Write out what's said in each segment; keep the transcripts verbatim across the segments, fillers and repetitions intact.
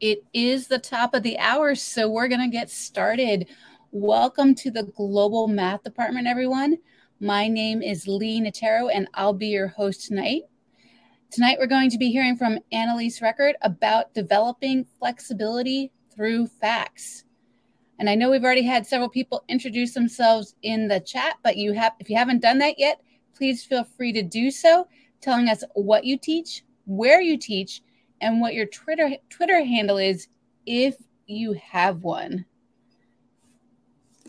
It is the top of the hour, so we're going to get started. Welcome to the Global Math Department, everyone. My name is Lee Natero, and I'll be your host tonight. Tonight, we're going to be hearing from Ann Elise Record about developing flexibility through facts. And I know we've already had several people introduce themselves in the chat, but you have, if you haven't done that yet, please feel free to do so, telling us what you teach, where you teach, and what your Twitter Twitter handle is, if you have one.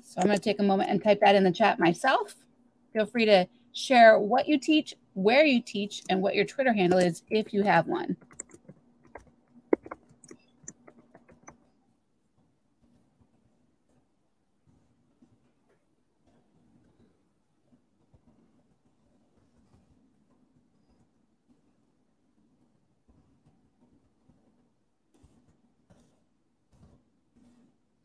So I'm going to take a moment and type that in the chat myself. Feel free to share what you teach, where you teach, and what your Twitter handle is, if you have one.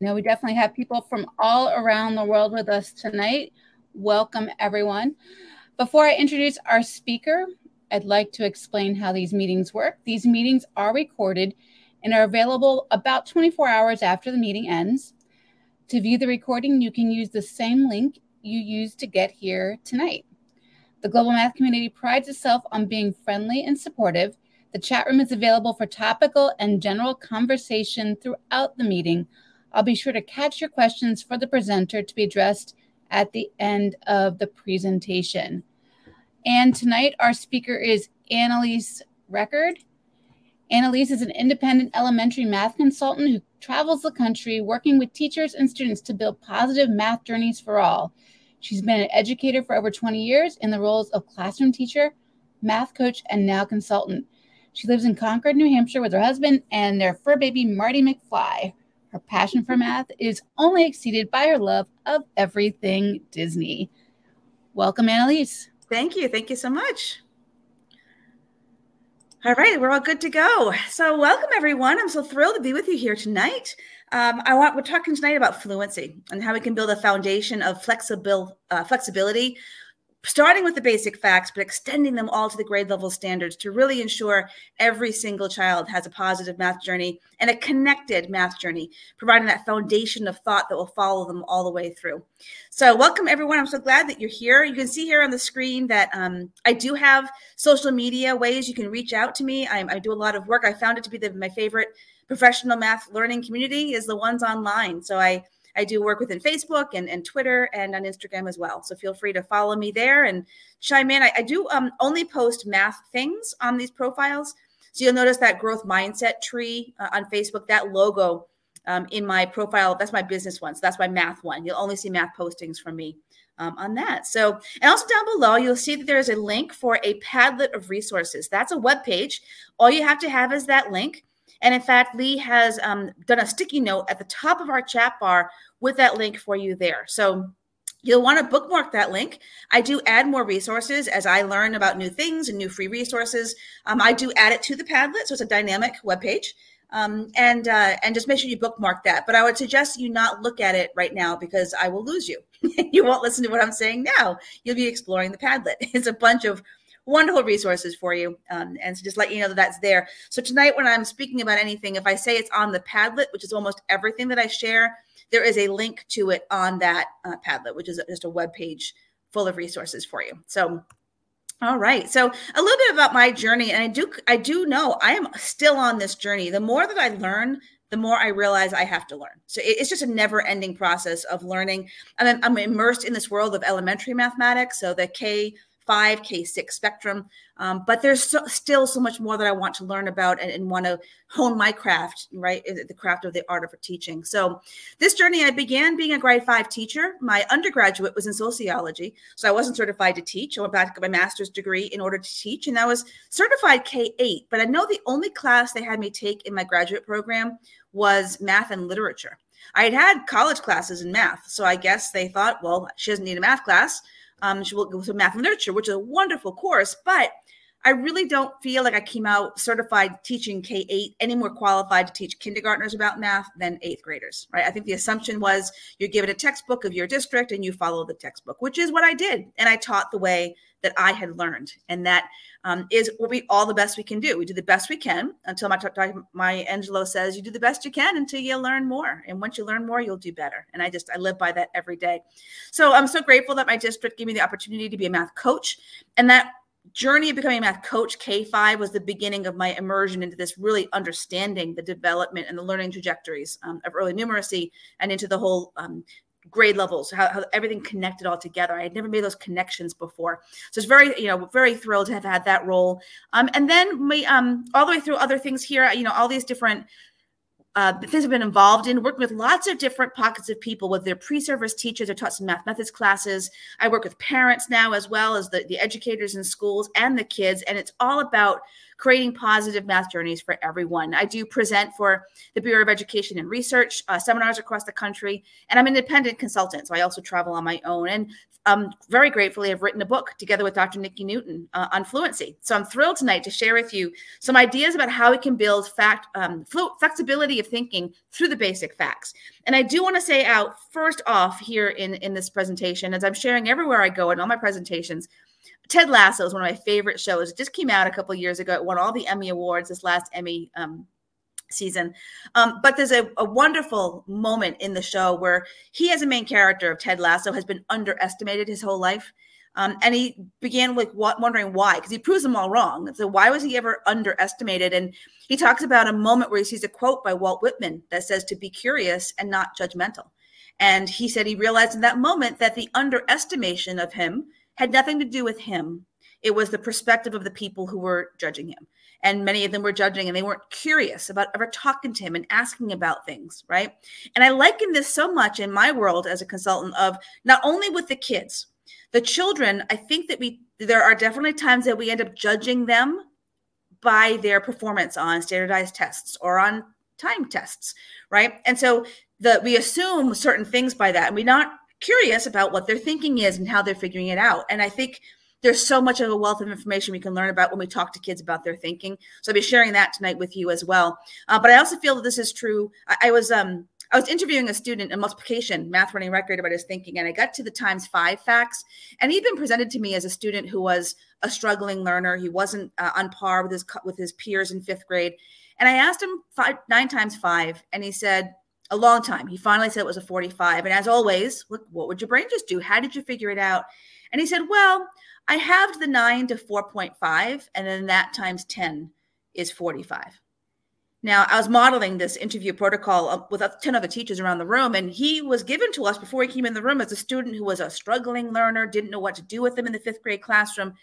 Now, we definitely have people from all around the world with us tonight. Welcome, everyone. Before I introduce our speaker, I'd like to explain how these meetings work. These meetings are recorded and are available about twenty-four hours after the meeting ends. To view the recording, you can use the same link you used to get here tonight. The Global Math community prides itself on being friendly and supportive. The chat room is available for topical and general conversation throughout the meeting. I'll be sure to catch your questions for the presenter to be addressed at the end of the presentation. And tonight, our speaker is Ann Elise Record. Ann Elise is an independent elementary math consultant who travels the country working with teachers and students to build positive math journeys for all. She's been an educator for over twenty years in the roles of classroom teacher, math coach, and now consultant. She lives in Concord, New Hampshire with her husband and their fur baby, Marty McFly. Her passion for math is only exceeded by her love of everything Disney. Welcome, Ann Elise. Thank you. Thank you so much. All right, we're all good to go. So welcome, everyone. I'm so thrilled to be with you here tonight. Um, I want we're talking tonight about fluency and how we can build a foundation of flexible uh, flexibility, starting with the basic facts, but extending them all to the grade level standards to really ensure every single child has a positive math journey and a connected math journey, providing that foundation of thought that will follow them all the way through. So welcome, everyone. I'm so glad that you're here. You can see here on the screen that um, I do have social media ways you can reach out to me. I, I do a lot of work. I found it to be the, my favorite professional math learning community is the ones online. So I I do work within Facebook and, and Twitter and on Instagram as well. So feel free to follow me there and chime in. I, I do um, only post math things on these profiles. So you'll notice that growth mindset tree uh, on Facebook, that logo um, in my profile, that's my business one. So that's my math one. You'll only see math postings from me um, on that. So, and also down below, you'll see that there is a link for a Padlet of resources. That's a web page. All you have to have is that link. And in fact, Lee has um, done a sticky note at the top of our chat bar with that link for you there. So you'll want to bookmark that link. I do add more resources as I learn about new things and new free resources. Um, I do add it to the Padlet, so it's a dynamic webpage. Um, and uh, and just make sure you bookmark that. But I would suggest you not look at it right now because I will lose you. You won't listen to what I'm saying now. You'll be exploring the Padlet. It's a bunch of wonderful resources for you. Um, and so just let you know that that's there. So tonight when I'm speaking about anything, if I say it's on the Padlet, which is almost everything that I share, there is a link to it on that uh, Padlet, which is just a web page full of resources for you. So, all right. So a little bit about my journey. And I do, I do know I am still on this journey. The more that I learn, the more I realize I have to learn. So it's just a never ending process of learning. And I'm immersed in this world of elementary mathematics. So the K five, K six spectrum. Um, but there's so, still so much more that I want to learn about and, and want to hone my craft, right? The craft of the art of teaching. So this journey, I began being a grade five teacher. My undergraduate was in sociology. So I wasn't certified to teach. I went back to get my master's degree in order to teach. And I was certified K eight. But I know the only class they had me take in my graduate program was math and literature. I had had college classes in math. So I guess they thought, well, she doesn't need a math class. Um, she will go to math and literature, which is a wonderful course, but I really don't feel like I came out certified teaching K eight any more qualified to teach kindergartners about math than eighth graders, right? I think the assumption was you're given a textbook of your district and you follow the textbook, which is what I did. And I taught the way that I had learned. And that um, is what we all the best we can do. We do the best we can until my, my Angelo says, you do the best you can until you learn more. And once you learn more, you'll do better. And I just, I live by that every day. So I'm so grateful that my district gave me the opportunity to be a math coach. And that journey of becoming a math coach, K five, was the beginning of my immersion into this, really understanding the development and the learning trajectories um, of early numeracy and into the whole um, grade levels, how, how everything connected all together. I had never made those connections before. So it's very, you know, very thrilled to have had that role. Um, and then my, um, all the way through other things here, you know, all these different Uh, things I've been involved in, working with lots of different pockets of people, whether they're pre-service teachers or taught some math methods classes. I work with parents now, as well as the, the educators in schools and the kids. And it's all about creating positive math journeys for everyone. I do present for the Bureau of Education and Research, uh, seminars across the country, and I'm an independent consultant. So I also travel on my own. And um, very gratefully, have written a book together with Doctor Nikki Newton uh, on fluency. So I'm thrilled tonight to share with you some ideas about how we can build fact um, flu- flexibility of thinking through the basic facts. And I do want to say out first off here in, in this presentation, as I'm sharing everywhere I go in all my presentations, Ted Lasso is one of my favorite shows. It just came out a couple of years ago. It won all the Emmy Awards this last Emmy um, season. Um, but there's a, a wonderful moment in the show where he, as a main character of Ted Lasso, has been underestimated his whole life. Um, and he began like w- wondering why, because he proves them all wrong. So why was he ever underestimated? And he talks about a moment where he sees a quote by Walt Whitman that says to be curious and not judgmental. And he said he realized in that moment that the underestimation of him had nothing to do with him. It was the perspective of the people who were judging him. And many of them were judging, and they weren't curious about ever talking to him and asking about things, right? And I liken this so much in my world as a consultant of not only with the kids, the children, I think that we there are definitely times that we end up judging them by their performance on standardized tests or on time tests, right? And so the, we assume certain things by that, and we're not curious about what their thinking is and how they're figuring it out. And I think there's so much of a wealth of information we can learn about when we talk to kids about their thinking. So I'll be sharing that tonight with you as well. Uh, but I also feel that this is true. I, I was um, I was interviewing a student in multiplication, Math Running Record, about his thinking, and I got to the times five facts. And he'd been presented to me as a student who was a struggling learner. He wasn't uh, on par with his with his peers in fifth grade. And I asked him five, nine times five, and he said, a long time. He finally said it was a forty-five. And as always, look, what would your brain just do? How did you figure it out? And he said, well, I halved the nine to four point five, and then that times ten is forty-five. Now, I was modeling this interview protocol with ten other teachers around the room, and he was given to us before he came in the room as a student who was a struggling learner, didn't know what to do with them in the fifth grade classroom.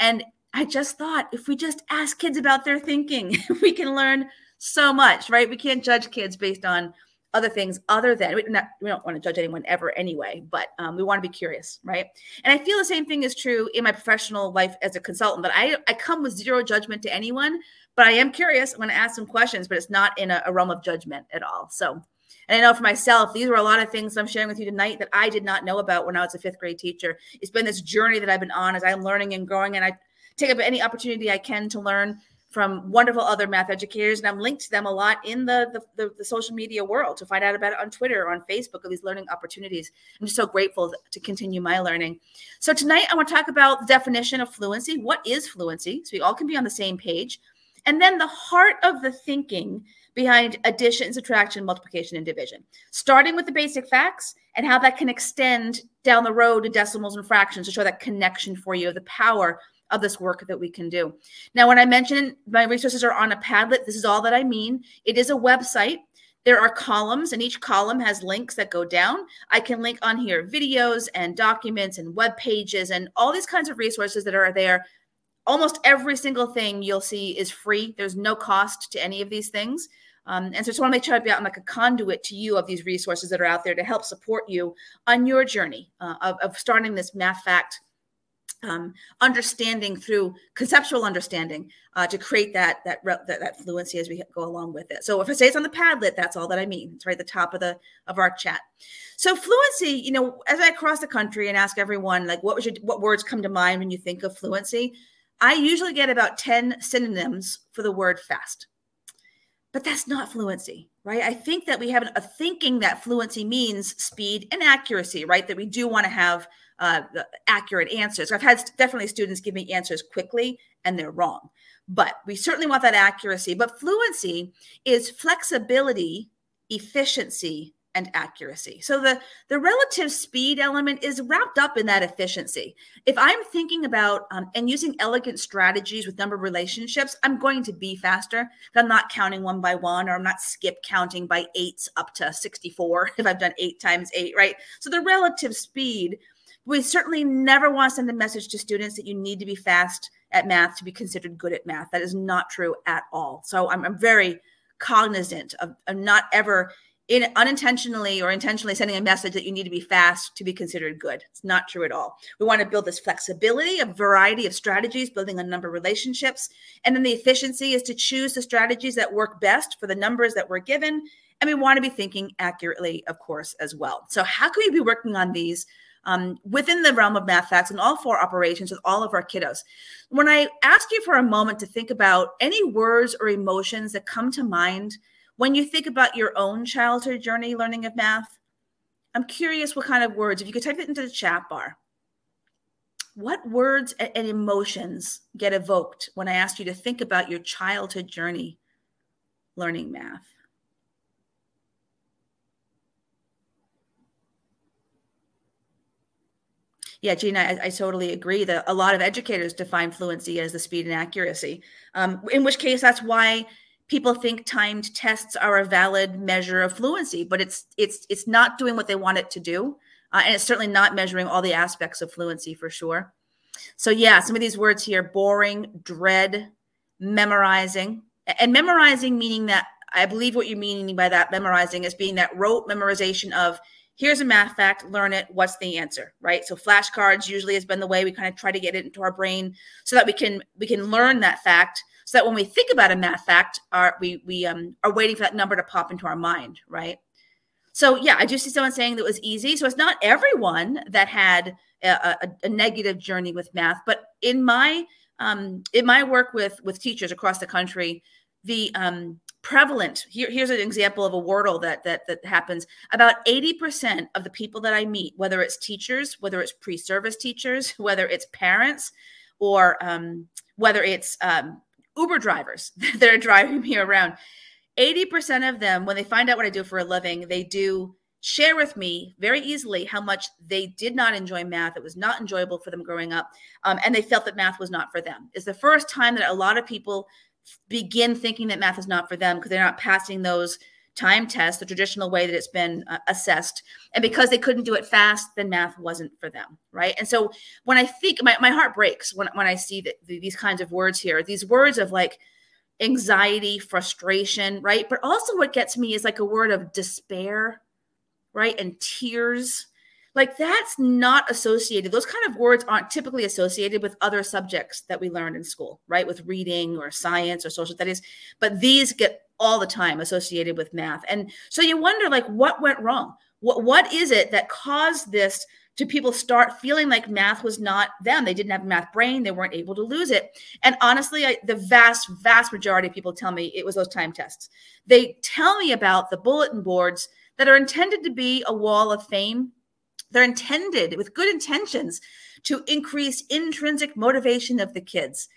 And I just thought, if we just ask kids about their thinking, we can learn so much, right? We can't judge kids based on other things other than, we, not, we don't want to judge anyone ever anyway, but um, we want to be curious, right? And I feel the same thing is true in my professional life as a consultant, that I, I come with zero judgment to anyone, but I am curious. I'm going to ask some questions, but it's not in a, a realm of judgment at all. So, and I know for myself, these were a lot of things I'm sharing with you tonight that I did not know about when I was a fifth grade teacher. It's been this journey that I've been on as I'm learning and growing, and I take up any opportunity I can to learn from wonderful other math educators. And I'm linked to them a lot in the the, the the social media world to find out about it on Twitter or on Facebook, all these learning opportunities. I'm just so grateful to continue my learning. So tonight I want to talk about the definition of fluency. What is fluency? So we all can be on the same page. And then the heart of the thinking behind addition, subtraction, multiplication, and division, starting with the basic facts and how that can extend down the road to decimals and fractions to show that connection for you of the power of this work that we can do. Now, when I mentioned my resources are on a Padlet, this is all that I mean. It is a website. There are columns, and each column has links that go down. I can link on here videos and documents and web pages and all these kinds of resources that are there. Almost every single thing you'll see is free. There's no cost to any of these things. Um, and so I just want to make sure I'm like a conduit to you of these resources that are out there to help support you on your journey uh, of, of starting this math fact Um, understanding through conceptual understanding uh, to create that that, re- that that fluency as we go along with it. So if I say it's on the Padlet, that's all that I mean. It's right at the top of the of our chat. So fluency, you know, as I cross the country and ask everyone, like, what was your, what words come to mind when you think of fluency? I usually get about ten synonyms for the word fast. But that's not fluency, right? I think that we have a thinking that fluency means speed and accuracy, right? That we do want to have uh, accurate answers. I've had definitely students give me answers quickly and they're wrong, but we certainly want that accuracy. But fluency is flexibility, efficiency, and accuracy. So the, the relative speed element is wrapped up in that efficiency. If I'm thinking about um, and using elegant strategies with number relationships, I'm going to be faster. But I'm not counting one by one, or I'm not skip counting by eights up to sixty-four if I've done eight times eight, right? So the relative speed, we certainly never want to send a message to students that you need to be fast at math to be considered good at math. That is not true at all. So I'm, I'm very cognizant of, of not ever in unintentionally or intentionally sending a message that you need to be fast to be considered good. It's not true at all. We want to build this flexibility, a variety of strategies, building on number relationships. And then the efficiency is to choose the strategies that work best for the numbers that we're given. And we want to be thinking accurately, of course, as well. So how can we be working on these um, within the realm of math facts and all four operations with all of our kiddos? When I ask you for a moment to think about any words or emotions that come to mind when you think about your own childhood journey learning of math, I'm curious what kind of words, if you could type it into the chat bar, what words and emotions get evoked when I ask you to think about your childhood journey learning math? Yeah, Gina, I, I totally agree that a lot of educators define fluency as the speed and accuracy, um, in which case that's why people think timed tests are a valid measure of fluency, but it's it's it's not doing what they want it to do. Uh, and it's certainly not measuring all the aspects of fluency for sure. So yeah, some of these words here, boring, dread, memorizing. And memorizing meaning that, I believe what you're meaning by that memorizing is being that rote memorization of, here's a math fact, learn it, what's the answer, right? So flashcards usually has been the way we kind of try to get it into our brain so that we can we can learn that fact, so that when we think about a math fact, are, we we um, are waiting for that number to pop into our mind, right? So yeah, I do see someone saying that was easy. So it's not everyone that had a, a, a negative journey with math, but in my um, in my work with with teachers across the country, the um, prevalent here, here's an example of a wordle that that that happens. About eighty percent of the people that I meet, whether it's teachers, whether it's pre-service teachers, whether it's parents, or um, whether it's um, Uber drivers that are driving me around, eighty percent of them, when they find out what I do for a living, they do share with me very easily how much they did not enjoy math. It was not enjoyable for them growing up. Um, and they felt that math was not for them. It's the first time that a lot of people begin thinking that math is not for them because they're not passing those time tests, the traditional way that it's been uh, assessed. And because they couldn't do it fast, then math wasn't for them, right? And so when I think, my, my heart breaks when, when I see the, the, these kinds of words here, these words of like anxiety, frustration, right? But also what gets me is like a word of despair, right? And tears. Like that's not associated. Those kind of words aren't typically associated with other subjects that we learned in school, right? With reading or science or social studies. But these get all the time associated with math. And so you wonder, like, what went wrong? What What is it that caused this to people start feeling like math was not them? They didn't have a math brain. They weren't able to lose it. And honestly, I, the vast, vast majority of people tell me it was those time tests. They tell me about the bulletin boards that are intended to be a wall of fame. They're intended with good intentions to increase intrinsic motivation of the kids.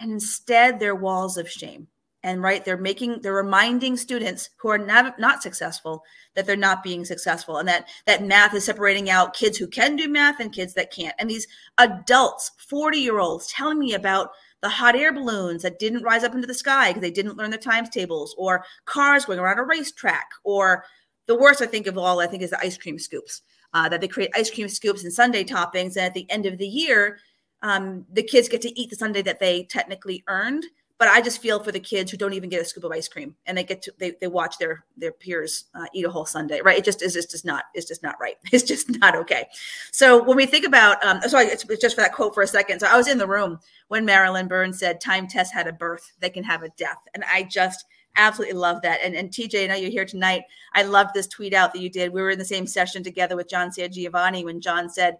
And instead, they're walls of shame. And right, they're making, they're reminding students who are not, not successful that they're not being successful, and that that math is separating out kids who can do math and kids that can't. And these adults, forty year olds, telling me about the hot air balloons that didn't rise up into the sky because they didn't learn their times tables, or cars going around a racetrack, or the worst I think of all, I think is the ice cream scoops, uh, that they create ice cream scoops and sundae toppings. And at the end of the year, um, the kids get to eat the sundae that they technically earned. But I just feel for the kids who don't even get a scoop of ice cream, and they get to they they watch their their peers uh, eat a whole sundae, right? It just is just is not it's just not right. It's just not okay. So when we think about, um, sorry, it's just for that quote for a second. So I was in the room when Marilyn Burns said, "Time tests had a birth, they can have a death," and I just absolutely love that. And and T J, I know you're here tonight. I loved this tweet out that you did. We were in the same session together with John Sia Giovanni when John said,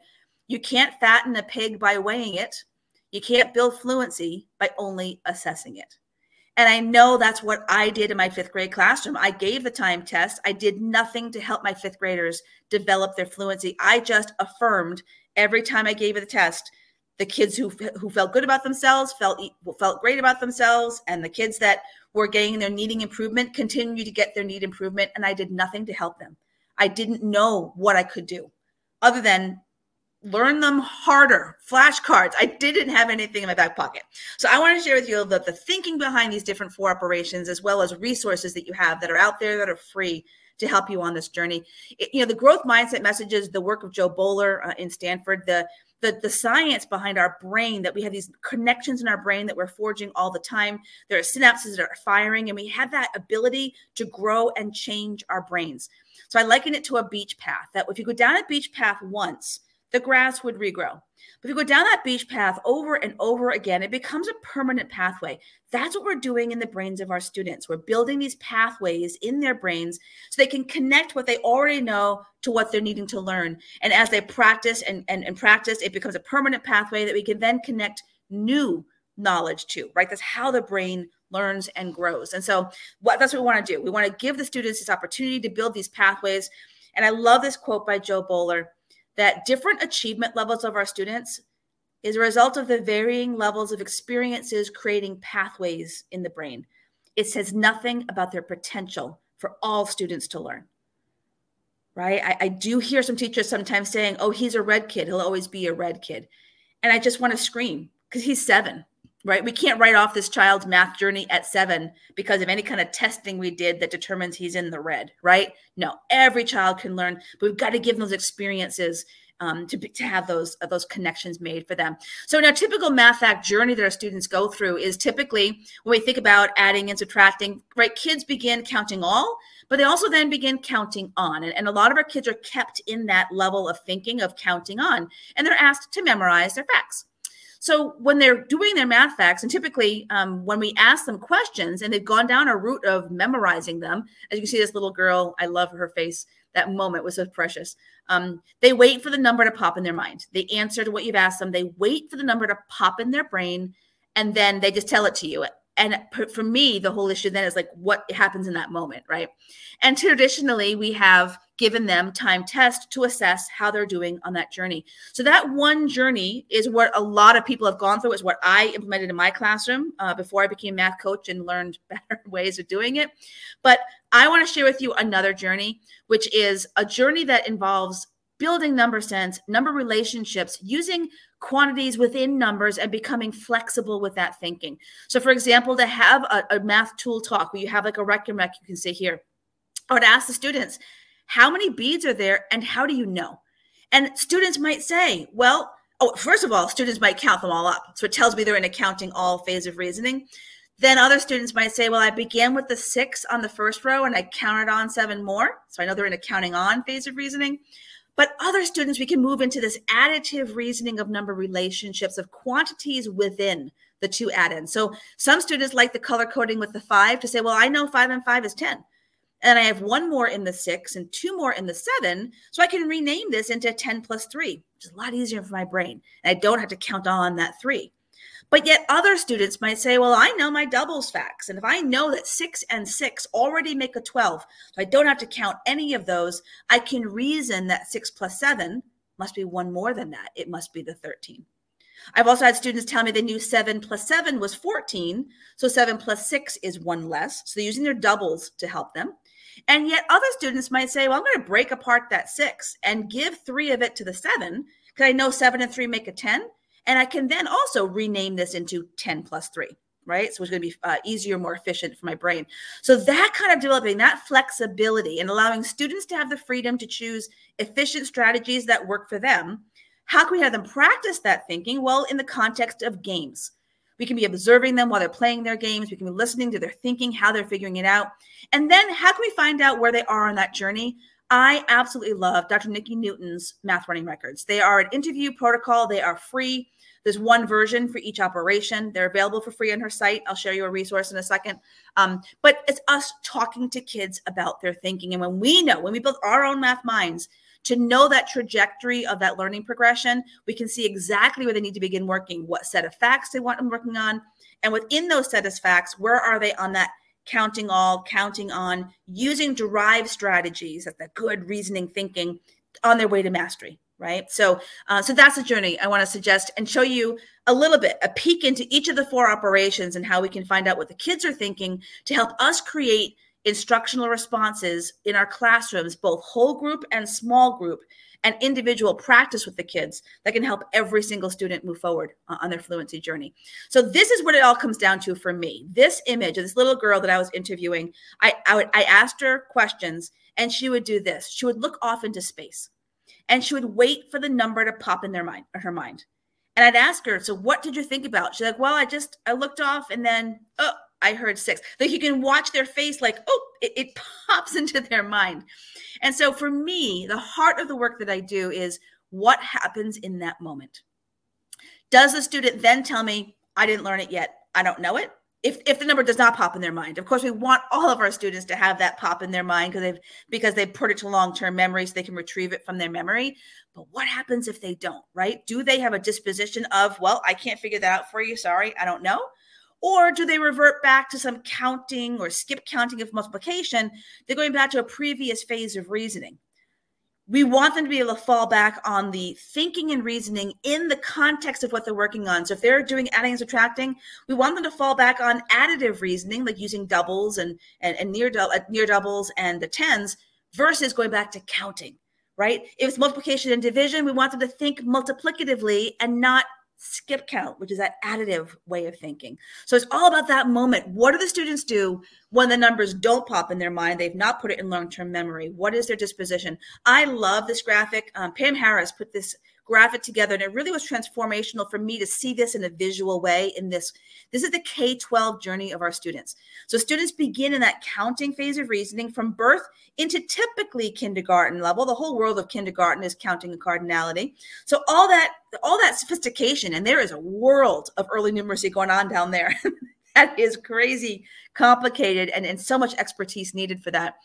"You can't fatten a pig by weighing it. You can't build fluency by only assessing it." And I know that's what I did in my fifth grade classroom. I gave the time test. I did nothing to help my fifth graders develop their fluency. I just affirmed every time I gave the test, the kids who who felt good about themselves, felt felt great about themselves, and the kids that were getting their needing improvement continued to get their need improvement, and I did nothing to help them. I didn't know what I could do other than learn them harder, flashcards. I didn't have anything in my back pocket. So I want to share with you the, the thinking behind these different four operations, as well as resources that you have that are out there that are free to help you on this journey. It, you know, the growth mindset messages, the work of Joe Bowler uh, in Stanford, the, the the science behind our brain, that we have these connections in our brain that we're forging all the time. There are synapses that are firing, and we have that ability to grow and change our brains. So I liken it to a beach path, that if you go down a beach path once, the grass would regrow. But if you go down that beach path over and over again, it becomes a permanent pathway. That's what we're doing in the brains of our students. We're building these pathways in their brains so they can connect what they already know to what they're needing to learn. And as they practice and, and, and practice, it becomes a permanent pathway that we can then connect new knowledge to, right? That's how the brain learns and grows. And so what, that's what we want to do. We want to give the students this opportunity to build these pathways. And I love this quote by Joe Bowler, that different achievement levels of our students is a result of the varying levels of experiences creating pathways in the brain. It says nothing about their potential for all students to learn, right? I, I do hear some teachers sometimes saying, oh, he's a red kid, he'll always be a red kid. And I just want to scream, because he's seven, right? We can't write off this child's math journey at seven because of any kind of testing we did that determines he's in the red, right? No, every child can learn, but we've got to give them those experiences um, to, to have those, uh, those connections made for them. So in our typical math fact journey that our students go through is typically when we think about adding and subtracting, right? Kids begin counting all, but they also then begin counting on. And, and a lot of our kids are kept in that level of thinking of counting on, and they're asked to memorize their facts. So when they're doing their math facts, and typically um, when we ask them questions and they've gone down a route of memorizing them, as you can see this little girl, I love her face, that moment was so precious. Um, they wait for the number to pop in their mind. They answer to what you've asked them. They wait for the number to pop in their brain, and then they just tell it to you. And for me, the whole issue then is like what happens in that moment, right? And traditionally, we have given them time test to assess how they're doing on that journey. So that one journey is what a lot of people have gone through. It's what I implemented in my classroom uh, before I became a math coach and learned better ways of doing it. But I want to share with you another journey, which is a journey that involves building number sense, number relationships, using quantities within numbers, and becoming flexible with that thinking. So for example, to have a, a math tool talk where you have like a Rekenrek, you can see here, I would ask the students, how many beads are there and how do you know? And students might say, well, oh, first of all, students might count them all up. So it tells me they're in a counting all phase of reasoning. Then other students might say, well, I began with the six on the first row and I counted on seven more. So I know they're in a counting on phase of reasoning. But other students, we can move into this additive reasoning of number relationships, of quantities within the two add-ins. So some students like the color coding with the five to say, well, I know five and five is ten. And I have one more in the six and two more in the seven. So I can rename this into ten plus three, which is a lot easier for my brain. And I don't have to count on that three. But yet other students might say, well, I know my doubles facts. And if I know that six and six already make a twelve, so I don't have to count any of those, I can reason that six plus seven must be one more than that. It must be the thirteen. I've also had students tell me they knew seven plus seven was fourteen. So seven plus six is one less. So they're using their doubles to help them. And yet other students might say, well, I'm going to break apart that six and give three of it to the seven, because I know seven and three make a ten. And I can then also rename this into ten plus three, right? So it's going to be uh, easier, more efficient for my brain. So that kind of developing that flexibility and allowing students to have the freedom to choose efficient strategies that work for them. How can we have them practice that thinking? Well, in the context of games. We can be observing them while they're playing their games. We can be listening to their thinking, how they're figuring it out. And then how can we find out where they are on that journey? I absolutely love Doctor Nikki Newton's Math Running Records. They are an interview protocol. They are free. There's one version for each operation. They're available for free on her site. I'll share you a resource in a second. Um, but it's us talking to kids about their thinking. And when we know, when we build our own math minds to know that trajectory of that learning progression, we can see exactly where they need to begin working, what set of facts they want them working on. And within those set of facts, where are they on that counting all, counting on, using derived strategies, that the good reasoning thinking on their way to mastery, right? So uh, so that's the journey I want to suggest and show you a little bit, a peek into each of the four operations and how we can find out what the kids are thinking to help us create instructional responses in our classrooms, both whole group and small group, and individual practice with the kids that can help every single student move forward on their fluency journey. So this is what it all comes down to for me. This image of this little girl that I was interviewing, I, I, would, I asked her questions and she would do this. She would look off into space and she would wait for the number to pop in their mind, her mind. And I'd ask her, so what did you think about? She's like, well, I just, I looked off and then, oh, I heard six. Like you can watch their face like, oh, it, it pops into their mind. And so for me, the heart of the work that I do is what happens in that moment. Does the student then tell me, I didn't learn it yet. I don't know it. If if the number does not pop in their mind, of course, we want all of our students to have that pop in their mind because they've because they've put it to long-term memory so they can retrieve it from their memory. But what happens if they don't, right? Do they have a disposition of, well, I can't figure that out for you. Sorry, I don't know. Or do they revert back to some counting or skip counting of multiplication? They're going back to a previous phase of reasoning. We want them to be able to fall back on the thinking and reasoning in the context of what they're working on. So if they're doing adding and subtracting, we want them to fall back on additive reasoning, like using doubles and, and, and near, do- near doubles and the tens versus going back to counting, right? If it's multiplication and division, we want them to think multiplicatively and not skip count, which is that additive way of thinking. So it's all about that moment. What do the students do when the numbers don't pop in their mind? They've not put it in long-term memory. What is their disposition? I love this graphic. Um, Pam Harris put this graphic together, and it really was transformational for me to see this in a visual way. In this, this is the K twelve journey of our students. So students begin in that counting phase of reasoning from birth into typically kindergarten level. The whole world of kindergarten is counting and cardinality. So all that, all that sophistication, and there is a world of early numeracy going on down there. That is crazy, complicated, and, and so much expertise needed for that.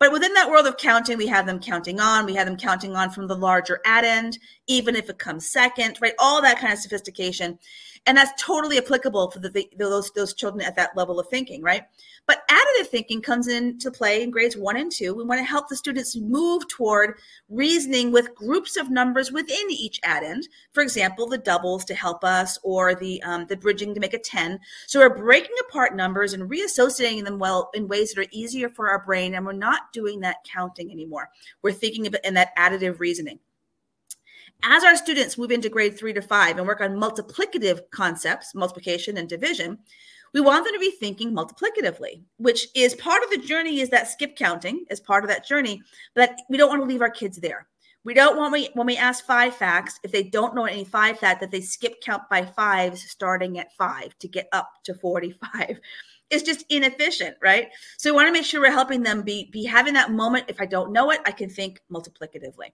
But within that world of counting, we have them counting on, we have them counting on from the larger add end, even if it comes second, right? All that kind of sophistication. And that's totally applicable for the, the, those, those children at that level of thinking, right? But additive thinking comes into play in grades one and two. We want to help the students move toward reasoning with groups of numbers within each add end. For example, the doubles to help us, or the, um, the bridging to make a ten. So we're breaking apart numbers and reassociating them well in ways that are easier for our brain, and we're not doing that counting anymore. We're thinking about in that additive reasoning. As our students move into grade three to five and work on multiplicative concepts, multiplication and division, we want them to be thinking multiplicatively, which is part of the journey, is that skip counting is part of that journey, but we don't want to leave our kids there. We don't want, we, when we ask five facts, if they don't know any five fact, that they skip count by fives starting at five to get up to forty-five. It's just inefficient, right? So we want to make sure we're helping them be, be having that moment. If I don't know it, I can think multiplicatively.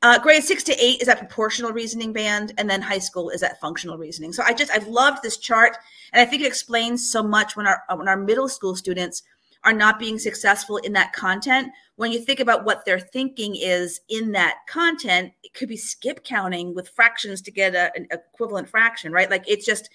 Uh, grade six to eight is that proportional reasoning band. And then high school is that functional reasoning. So I just, I've loved this chart. And I think it explains so much when our, when our middle school students are not being successful in that content. When you think about what their thinking is in that content, it could be skip counting with fractions to get a, an equivalent fraction, right? Like it's just,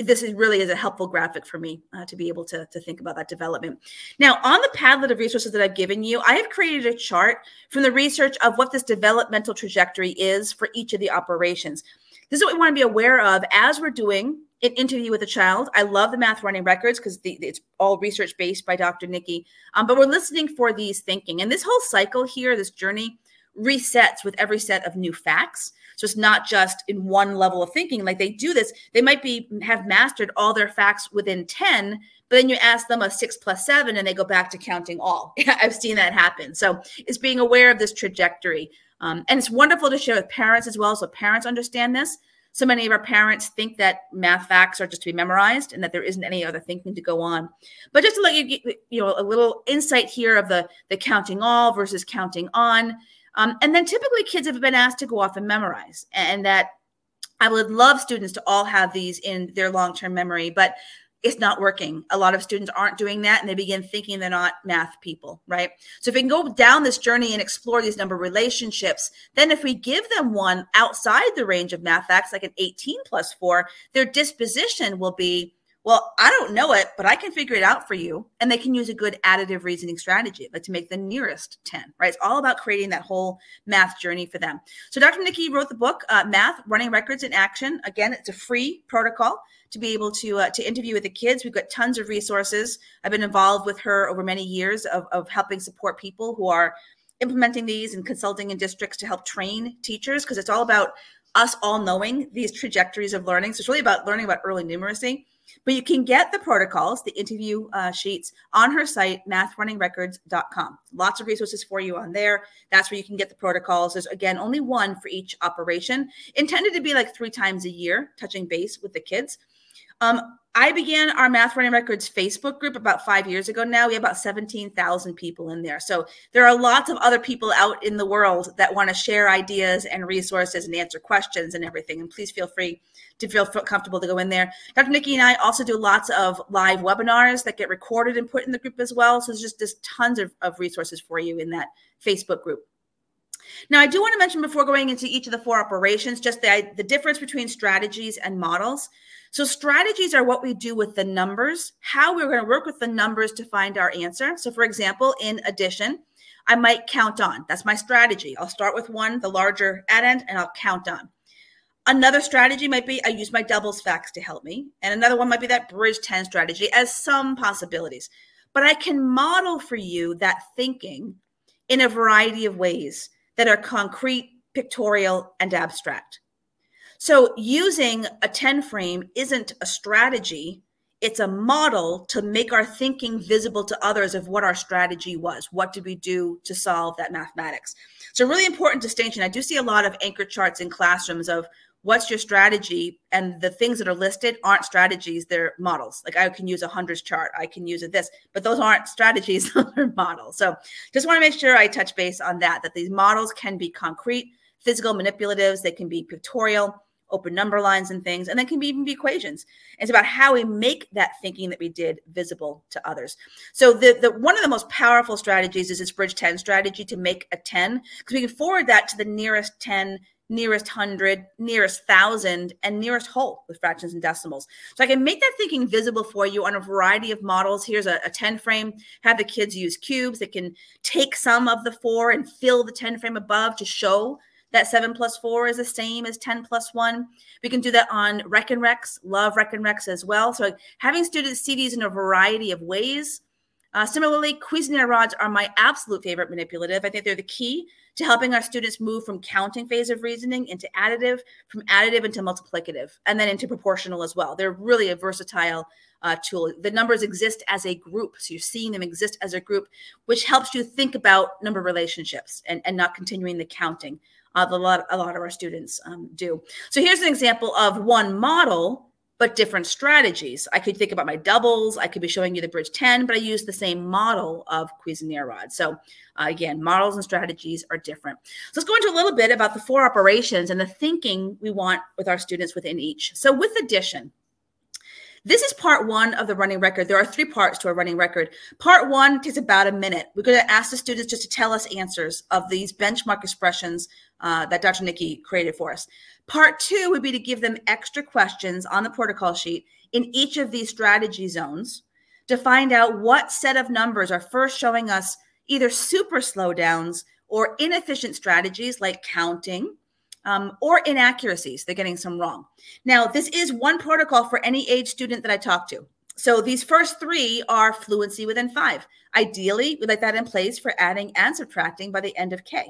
this is really is a helpful graphic for me uh, to be able to, to think about that development. Now, on the Padlet of resources that I've given you, I have created a chart from the research of what this developmental trajectory is for each of the operations. This is what we want to be aware of as we're doing an interview with a child. I love the Math Running Records because it's all research-based by Doctor Nikki. Um, but we're listening for these thinking. And this whole cycle here, this journey, resets with every set of new facts. So it's not just in one level of thinking. Like they do this, they might be have mastered all their facts within ten, but then you ask them a six plus seven and they go back to counting all. I've seen that happen. So it's being aware of this trajectory. Um, and it's wonderful to share with parents as well, so parents understand this. So many of our parents think that math facts are just to be memorized and that there isn't any other thinking to go on. But just to let you get, you know, a little insight here of the, the counting all versus counting on. Um, and then typically kids have been asked to go off and memorize, and that I would love students to all have these in their long-term memory, but it's not working. A lot of students aren't doing that, and they begin thinking they're not math people, right? So if we can go down this journey and explore these number relationships, then if we give them one outside the range of math facts, like an eighteen plus four, their disposition will be, well, I don't know it, but I can figure it out for you. And they can use a good additive reasoning strategy, like to make the nearest ten, right? It's all about creating that whole math journey for them. So Doctor Nikki wrote the book, uh, Math Running Records in Action. Again, it's a free protocol to be able to uh, to interview with the kids. We've got tons of resources. I've been involved with her over many years of, of helping support people who are implementing these and consulting in districts to help train teachers, because it's all about us all knowing these trajectories of learning. So it's really about learning about early numeracy. But you can get the protocols, the interview uh, sheets, on her site, math running records dot com. Lots of resources for you on there. That's where you can get the protocols. There's, again, only one for each operation, intended to be like three times a year, touching base with the kids. Um, I began our Math Running Records Facebook group about five years ago now. We have about seventeen thousand people in there. So there are lots of other people out in the world that want to share ideas and resources and answer questions and everything. And please feel free to feel comfortable to go in there. Doctor Nikki and I also do lots of live webinars that get recorded and put in the group as well. So there's just there's tons of, of resources for you in that Facebook group. Now, I do want to mention before going into each of the four operations, just the, the difference between strategies and models. So strategies are what we do with the numbers, how we're going to work with the numbers to find our answer. So for example, in addition, I might count on. That's my strategy. I'll start with one, the larger addend, and I'll count on. Another strategy might be I use my doubles facts to help me. And another one might be that bridge ten strategy, as some possibilities. But I can model for you that thinking in a variety of ways that are concrete, pictorial, and abstract. So using a ten frame isn't a strategy, it's a model to make our thinking visible to others of what our strategy was. What did we do to solve that mathematics? So really important distinction. I do see a lot of anchor charts in classrooms of what's your strategy, and the things that are listed aren't strategies, they're models. Like I can use a hundreds chart, I can use a this, but those aren't strategies, those are models. So just wanna make sure I touch base on that, that these models can be concrete, physical manipulatives, they can be pictorial, open number lines and things, and then can be even be equations. It's about how we make that thinking that we did visible to others. So the, the one of the most powerful strategies is this bridge ten strategy to make a ten, because we can forward that to the nearest ten, nearest hundred, nearest thousand, and nearest whole with fractions and decimals. So I can make that thinking visible for you on a variety of models. Here's a, a ten frame, have the kids use cubes. They can take some of the four and fill the ten frame above to show that seven plus four is the same as ten plus one. We can do that on Rekenreks. Love Rekenreks as well. So having students see these in a variety of ways. Uh, similarly, Cuisenaire rods are my absolute favorite manipulative. I think they're the key to helping our students move from counting phase of reasoning into additive, from additive into multiplicative, and then into proportional as well. They're really a versatile uh, tool. The numbers exist as a group, so you're seeing them exist as a group, which helps you think about number relationships and, and not continuing the counting. Uh, a lot, a lot of our students um, do. So here's an example of one model, but different strategies. I could think about my doubles. I could be showing you the bridge ten, but I use the same model of Cuisenaire rods. So uh, again, models and strategies are different. So let's go into a little bit about the four operations and the thinking we want with our students within each. So with addition, this is part one of the running record. There are three parts to a running record. Part one takes about a minute. We're going to ask the students just to tell us answers of these benchmark expressions uh, that Doctor Nikki created for us. Part two would be to give them extra questions on the protocol sheet in each of these strategy zones to find out what set of numbers are first showing us either super slowdowns or inefficient strategies like counting, Um, or inaccuracies. They're getting some wrong. Now, this is one protocol for any age student that I talk to. So these first three are fluency within five. Ideally, we'd like that in place for adding and subtracting by the end of K.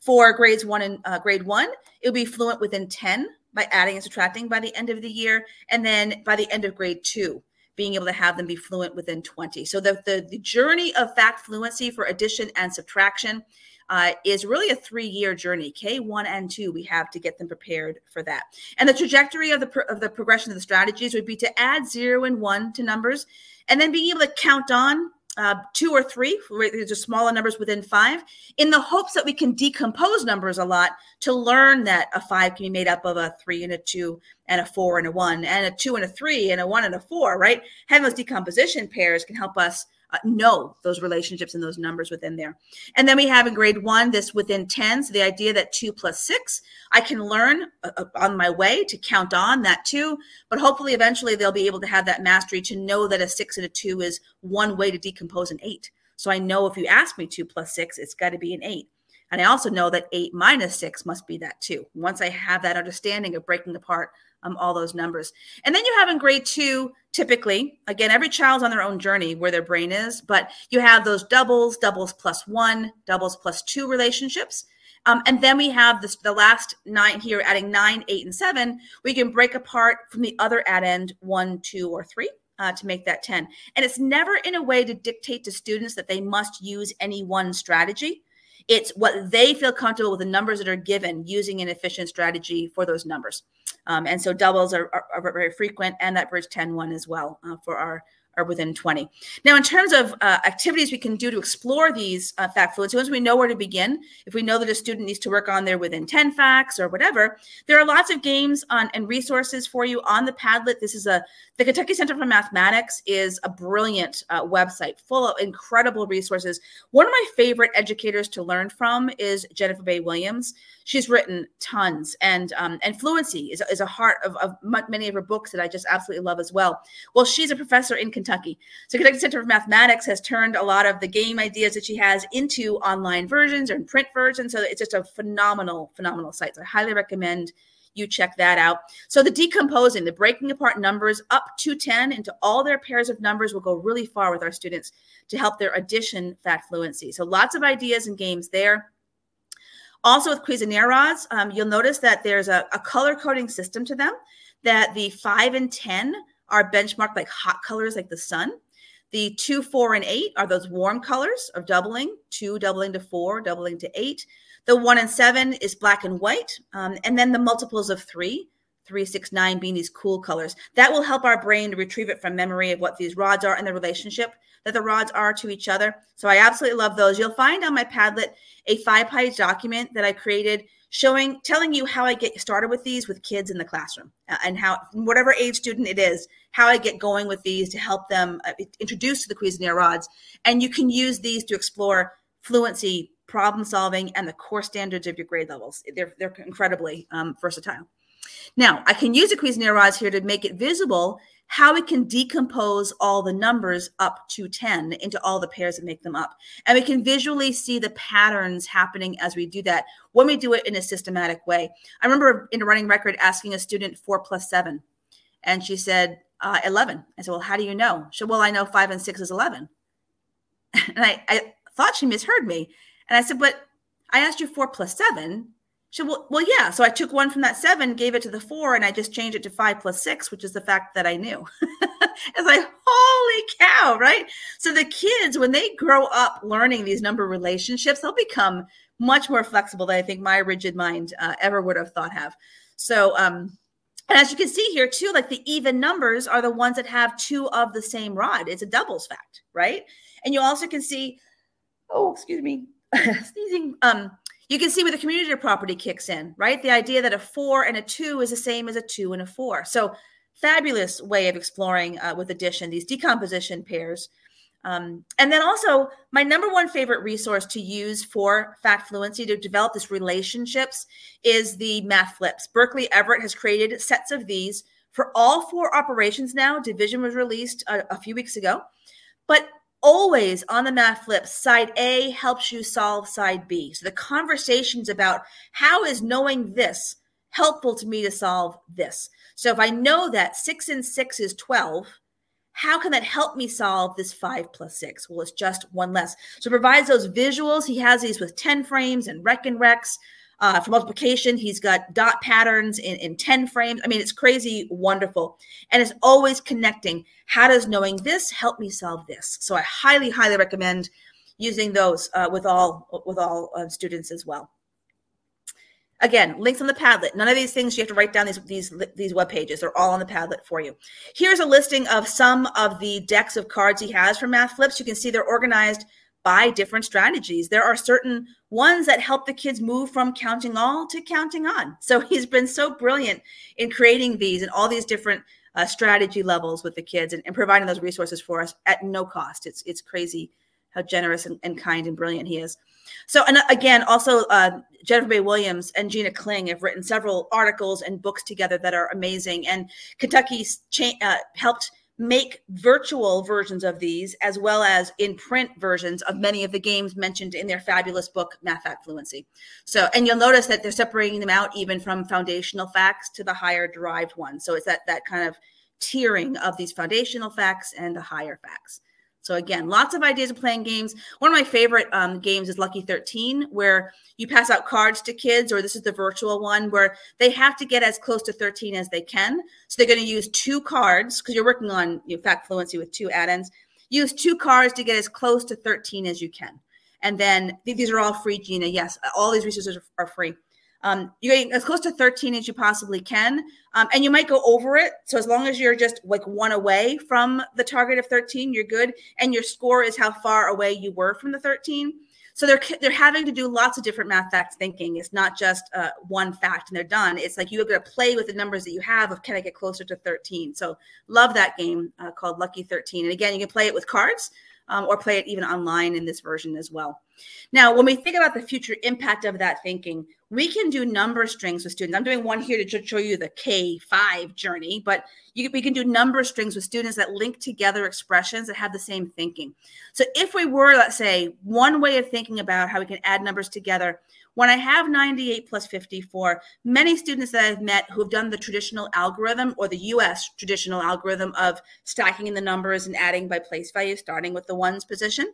For grades one and uh, grade one, it would be fluent within ten by adding and subtracting by the end of the year. And then by the end of grade two, being able to have them be fluent within twenty. So the, the, the journey of fact fluency for addition and subtraction Uh, is really a three-year journey. K one and two, we have to get them prepared for that. And the trajectory of the pro- of the progression of the strategies would be to add zero and one to numbers, and then being able to count on uh, two or three, just smaller numbers within five, in the hopes that we can decompose numbers a lot to learn that a five can be made up of a three and a two and a four and a one and a two and a three and a one and a four, right? Having those decomposition pairs can help us uh, know those relationships and those numbers within there. And then we have in grade one, this within tens, the idea that two plus six, I can learn uh, on my way to count on that two, but hopefully eventually they'll be able to have that mastery to know that a six and a two is one way to decompose an eight. So I know if you ask me two plus six, it's got to be an eight. And I also know that eight minus six must be that two. Once I have that understanding of breaking apart um, all those numbers. And then you have in grade two, typically, again, every child's on their own journey where their brain is, but you have those doubles, doubles plus one, doubles plus two relationships. Um, and then we have this, the last nine here, adding nine, eight, and seven. We can break apart from the other add end, one, two, or three. Uh, to make that ten. And it's never in a way to dictate to students that they must use any one strategy. It's what they feel comfortable with the numbers that are given, using an efficient strategy for those numbers. Um, and so doubles are, are, are very frequent, and that bridge ten one as well uh, for our, our within twenty. Now, in terms of uh, activities we can do to explore these uh, fact fluency, once we know where to begin, if we know that a student needs to work on their within ten facts or whatever, there are lots of games on, and resources for you on the Padlet. This is a, the Kentucky Center for Mathematics is a brilliant uh, website full of incredible resources. One of my favorite educators to learn from is Jennifer Bay Williams. She's written tons, and um, and fluency is, is a heart of, of many of her books that I just absolutely love as well. Well, she's a professor in Kentucky. Kentucky. So Kentucky Center for Mathematics has turned a lot of the game ideas that she has into online versions or in print versions. So it's just a phenomenal, phenomenal site. So I highly recommend you check that out. So the decomposing, the breaking apart numbers up to ten into all their pairs of numbers will go really far with our students to help their addition fact fluency. So lots of ideas and games there. Also with Cuisenaire rods, um, you'll notice that there's a, a color coding system to them, that the five and ten are benchmarked like hot colors, like the sun. The two, four, and eight are those warm colors of doubling, two doubling to four, doubling to eight. The one and seven is black and white. Um, and then the multiples of three, three, six, nine being these cool colors. That will help our brain to retrieve it from memory of what these rods are and the relationship that the rods are to each other. So I absolutely love those. You'll find on my Padlet a five-page document that I created showing, telling you how I get started with these with kids in the classroom, uh, and how, whatever age student it is, how I get going with these to help them uh, introduce to the Cuisenaire rods. And you can use these to explore fluency, problem solving, and the core standards of your grade levels. They're, they're incredibly um, versatile. Now, I can use the Cuisenaire rods here to make it visible how we can decompose all the numbers up to ten into all the pairs that make them up. And we can visually see the patterns happening as we do that, when we do it in a systematic way. I remember in a running record asking a student four plus seven, and she said uh, eleven. I said, well, how do you know? She said, well, I know five and six is eleven. And I, I thought she misheard me. And I said, but I asked you four plus seven. She said, well, well, yeah. So I took one from that seven, gave it to the four, and I just changed it to five plus six, which is the fact that I knew. It's like, holy cow, right? So the kids, when they grow up learning these number relationships, they'll become much more flexible than I think my rigid mind uh, ever would have thought have. So, um, and as you can see here too, like the even numbers are the ones that have two of the same rod. It's a doubles fact, right? And you also can see, oh, excuse me, sneezing, um, you can see where the commutative property kicks in, right? The idea that a four and a two is the same as a two and a four. So fabulous way of exploring uh, with addition, these decomposition pairs. Um, and then also my number one favorite resource to use for fact fluency to develop these relationships is the Math Flips. Berkeley Everett has created sets of these for all four operations now. Division was released a, a few weeks ago, but always on the Math Flips, side A helps you solve side B. So the conversations about how is knowing this helpful to me to solve this. So if I know that six and six is twelve, how can that help me solve this five plus six? Well, it's just one less. So provides those visuals. He has these with ten frames and Rekenreks. Uh, for multiplication, he's got dot patterns in, in ten frames. I mean, it's crazy wonderful. And it's always connecting. How does knowing this help me solve this? So I highly, highly recommend using those uh, with all with all uh, students as well. Again, links on the Padlet. None of these things you have to write down these, these, these web pages. They're all on the Padlet for you. Here's a listing of some of the decks of cards he has for Math Flips. You can see they're organized by different strategies. There are certain ones that help the kids move from counting all to counting on. So he's been so brilliant in creating these and all these different uh, strategy levels with the kids and, and providing those resources for us at no cost. It's, it's crazy how generous and, and kind and brilliant he is. So, and again, also uh, Jennifer Bay Williams and Gina Kling have written several articles and books together that are amazing. And Kentucky's cha- uh, helped make virtual versions of these, as well as in print versions of many of the games mentioned in their fabulous book, Math Fact Fluency. So, and you'll notice that they're separating them out even from foundational facts to the higher derived ones. So it's that, that kind of tiering of these foundational facts and the higher facts. So again, lots of ideas of playing games. One of my favorite um, games is Lucky thirteen, where you pass out cards to kids, or this is the virtual one, where they have to get as close to thirteen as they can. So they're going to use two cards, because you're working on you know, fact fluency with two add-ins. Use two cards to get as close to thirteen as you can. And then these are all free, Gina. Yes, all these resources are, are free. Um, you're getting as close to thirteen as you possibly can. Um, and you might go over it. So as long as you're just like one away from the target of thirteen, you're good. And your score is how far away you were from the thirteen. So they're, they're having to do lots of different math fact thinking. It's not just uh, one fact and they're done. It's like you're going to play with the numbers that you have of, can I get closer to thirteen? So love that game uh, called Lucky thirteen. And again, you can play it with cards. Um, or play it even online in this version as well. Now, when we think about the future impact of that thinking, we can do number strings with students. I'm doing one here to show you the K five journey, but you, we can do number strings with students that link together expressions that have the same thinking. So if we were, let's say, one way of thinking about how we can add numbers together, when I have ninety-eight plus fifty-four, many students that I've met who have done the traditional algorithm, or the U S traditional algorithm of stacking the numbers and adding by place value, starting with the ones position,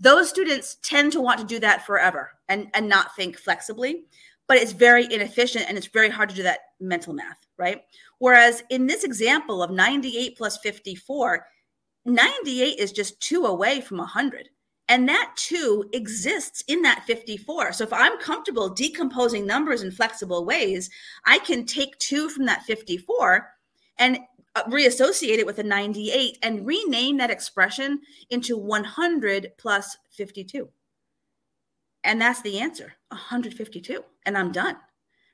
those students tend to want to do that forever and, and not think flexibly. But it's very inefficient and it's very hard to do that mental math, right? Whereas in this example of ninety-eight plus fifty-four, ninety-eight is just two away from one hundred. And that two exists in that fifty-four. So if I'm comfortable decomposing numbers in flexible ways, I can take two from that fifty-four and reassociate it with a ninety-eight and rename that expression into one hundred plus fifty-two. And that's the answer, one hundred fifty-two. And I'm done.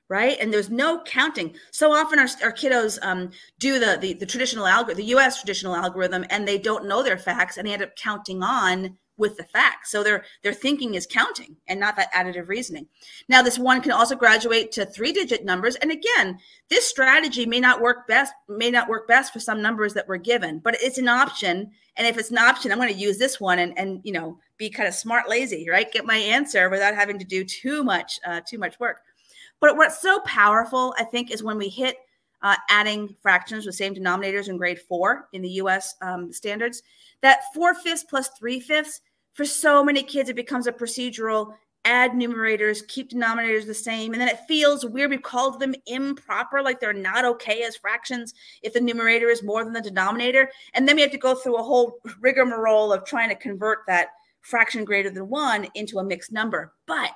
Right? And there's no counting. So often our, our kiddos um, do the, the, the traditional algorithm, the U S traditional algorithm, and they don't know their facts and they end up counting on with the facts. So their, their thinking is counting and not that additive reasoning. Now, this one can also graduate to three digit numbers. And again, this strategy may not work best, may not work best for some numbers that we're given, but it's an option. And if it's an option, I'm going to use this one and, and, you know, be kind of smart, lazy, right? Get my answer without having to do too much, uh, too much work. But what's so powerful, I think, is when we hit Uh, adding fractions with same denominators in grade four in the U S um, standards, that four-fifths plus three-fifths, for so many kids, it becomes a procedural, add numerators, keep denominators the same, and then it feels weird. We've called them improper, like they're not okay as fractions if the numerator is more than the denominator. And then we have to go through a whole rigmarole of trying to convert that fraction greater than one into a mixed number. But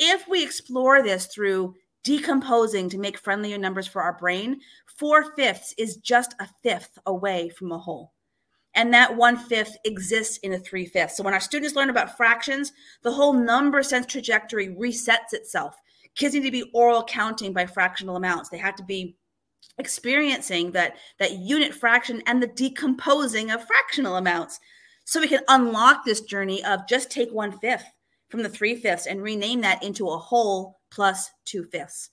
if we explore this through decomposing to make friendlier numbers for our brain, four-fifths is just a fifth away from a whole. And that one-fifth exists in a three-fifths. So when our students learn about fractions, the whole number sense trajectory resets itself. Kids need to be oral counting by fractional amounts. They have to be experiencing that, that unit fraction and the decomposing of fractional amounts. So we can unlock this journey of just take one-fifth from the three-fifths and rename that into a whole plus two-fifths,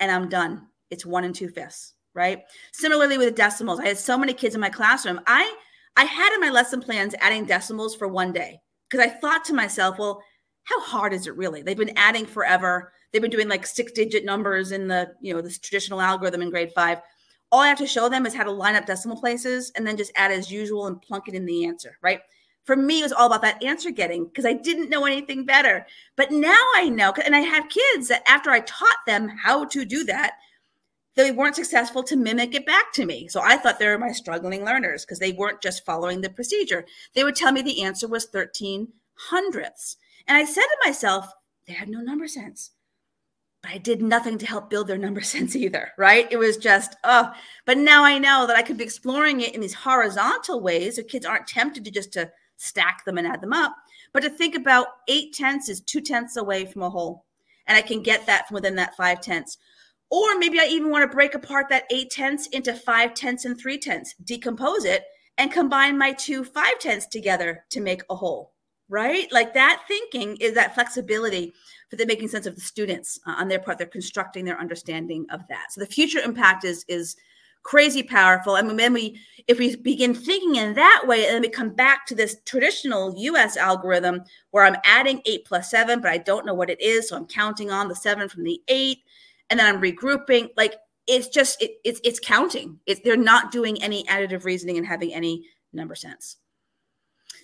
and I'm done. It's one and two-fifths, right? Similarly with decimals, I had so many kids in my classroom. I I had in my lesson plans adding decimals for one day because I thought to myself, well, how hard is it really? They've been adding forever. They've been doing like six-digit numbers in the, you know, this traditional algorithm in grade five. All I have to show them is how to line up decimal places and then just add as usual and plunk it in the answer, right? For me, it was all about that answer getting because I didn't know anything better. But now I know, and I have kids that after I taught them how to do that, they weren't successful to mimic it back to me. So I thought they were my struggling learners because they weren't just following the procedure. They would tell me the answer was thirteen hundredths. And I said to myself, they have no number sense. but I did nothing to help build their number sense either, right? It was just, oh, but now I know that I could be exploring it in these horizontal ways so kids aren't tempted to just to stack them and add them up, but to think about eight tenths is two tenths away from a whole. And I can get that from within that five tenths. Or maybe I even want to break apart that eight tenths into five tenths and three tenths, decompose it, and combine my two five tenths together to make a whole, right? Like that thinking is that flexibility for the making sense of the students uh, on their part. They're constructing their understanding of that. So the future impact is is crazy powerful. And then we, if we begin thinking in that way, and then we come back to this traditional U S algorithm where I'm adding eight plus seven, but I don't know what it is. So I'm counting on the seven from the eight, and then I'm regrouping. Like it's just, it, it's, it's counting. It's, they're not doing any additive reasoning and having any number sense.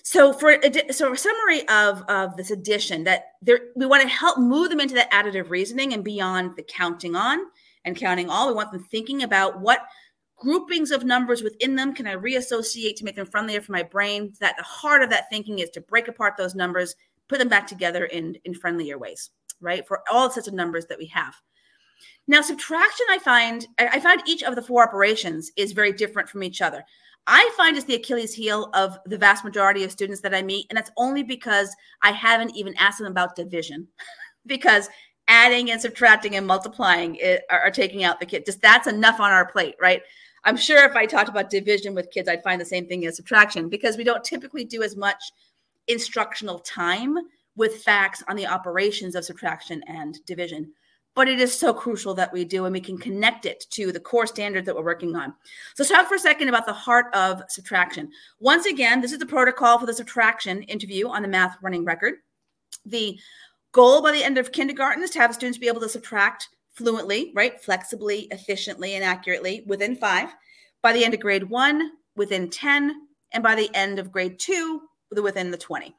So for so a summary of, of this addition, that there, we want to help move them into that additive reasoning and beyond the counting on and counting all. We want them thinking about what groupings of numbers within them can I reassociate to make them friendlier for my brain. That the heart of that thinking is to break apart those numbers, put them back together in, in friendlier ways, right? For all sets of numbers that we have. Now, subtraction, I find, I find each of the four operations is very different from each other. I find it's the Achilles heel of the vast majority of students that I meet, and that's only because I haven't even asked them about division, because adding and subtracting and multiplying it, are, are taking out the kid. Just that's enough on our plate, right? I'm sure if I talked about division with kids, I'd find the same thing as subtraction, because we don't typically do as much instructional time with facts on the operations of subtraction and division. But it is so crucial that we do, and we can connect it to the core standards that we're working on. So let's talk for a second about the heart of subtraction. Once again, this is the protocol for the subtraction interview on the Math Running Record. The goal by the end of kindergarten is to have students be able to subtract fluently, right? Flexibly, efficiently, and accurately within five. By the end of grade one, within ten, and by the end of grade two, within the twenty.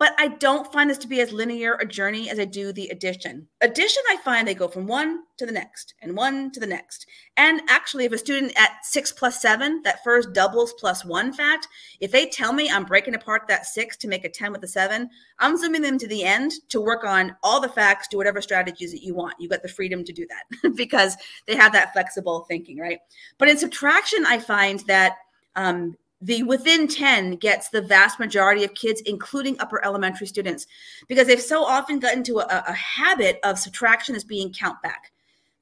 But I don't find this to be as linear a journey as I do the addition. Addition, I find they go from one to the next and one to the next. And actually, if a student at six plus seven, that first doubles plus one fact, if they tell me I'm breaking apart that six to make a ten with a seven, I'm zooming them to the end to work on all the facts, do whatever strategies that you want. You got the freedom to do that because they have that flexible thinking, right? But in subtraction, I find that, um, the within ten gets the vast majority of kids, including upper elementary students, because they've so often gotten into a, a habit of subtraction as being count back.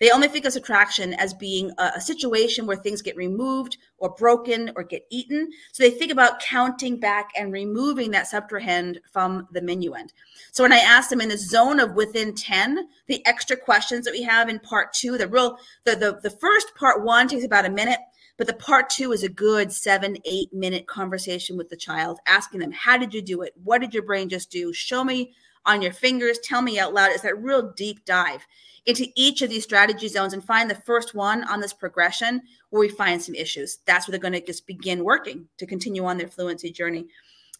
They only think of subtraction as being a, a situation where things get removed or broken or get eaten. So they think about counting back and removing that subtrahend from the minuend. So when I ask them in the zone of within ten, the extra questions that we have in part two, the real, the, the, the first part one takes about a minute. But the part two is a good seven, eight minute conversation with the child, asking them, how did you do it? What did your brain just do? Show me on your fingers. Tell me out loud. It's that real deep dive into each of these strategy zones and find the first one on this progression where we find some issues. That's where they're going to just begin working to continue on their fluency journey.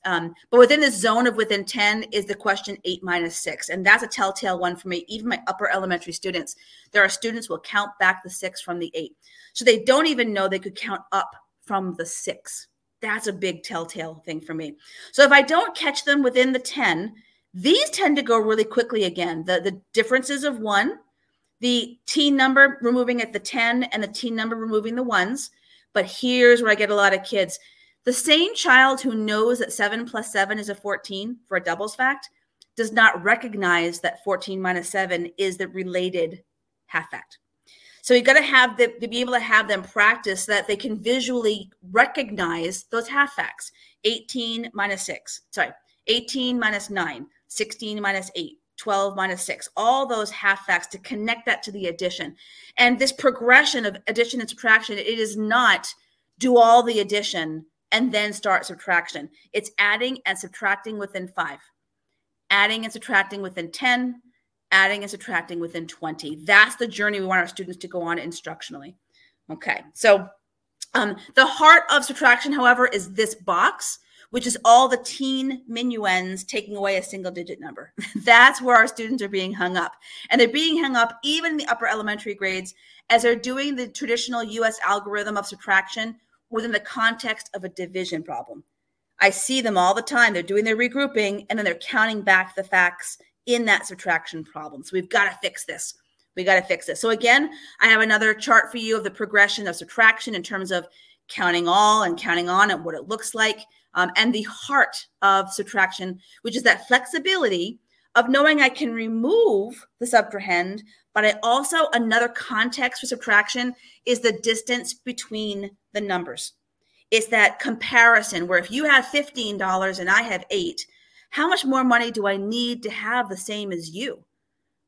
Um, but within this zone of within ten is the question eight minus six. And that's a telltale one for me. Even my upper elementary students, there are students who will count back the six from the eight. So they don't even know they could count up from the six. That's a big telltale thing for me. So if I don't catch them within the ten, these tend to go really quickly again. The, the differences of one, the T number removing at the ten and the T number removing the ones. But here's where I get a lot of kids. The same child who knows that seven plus seven is a fourteen for a doubles fact does not recognize that fourteen minus seven is the related half fact. So you've got to have the, to be able to have them practice so that they can visually recognize those half facts. eighteen minus six, sorry, eighteen minus nine, sixteen minus eight, twelve minus six, all those half facts to connect that to the addition. And this progression of addition and subtraction, it is not do all the addition and then start subtraction. It's adding and subtracting within five, adding and subtracting within ten, adding and subtracting within twenty. That's the journey we want our students to go on instructionally. Okay, so um, the heart of subtraction, however, is this box, which is all the teen minuends taking away a single digit number. That's where our students are being hung up. And they're being hung up even in the upper elementary grades as they're doing the traditional U S algorithm of subtraction within the context of a division problem. I see them all the time. They're doing their regrouping, and then they're counting back the facts in that subtraction problem. So we've got to fix this. We got to fix it. So again, I have another chart for you of the progression of subtraction in terms of counting all and counting on and what it looks like. Um, and the heart of subtraction, which is that flexibility of knowing I can remove the subtrahend, but I also, another context for subtraction is the distance between the numbers. It's that comparison where if you have fifteen dollars and I have eight, how much more money do I need to have the same as you,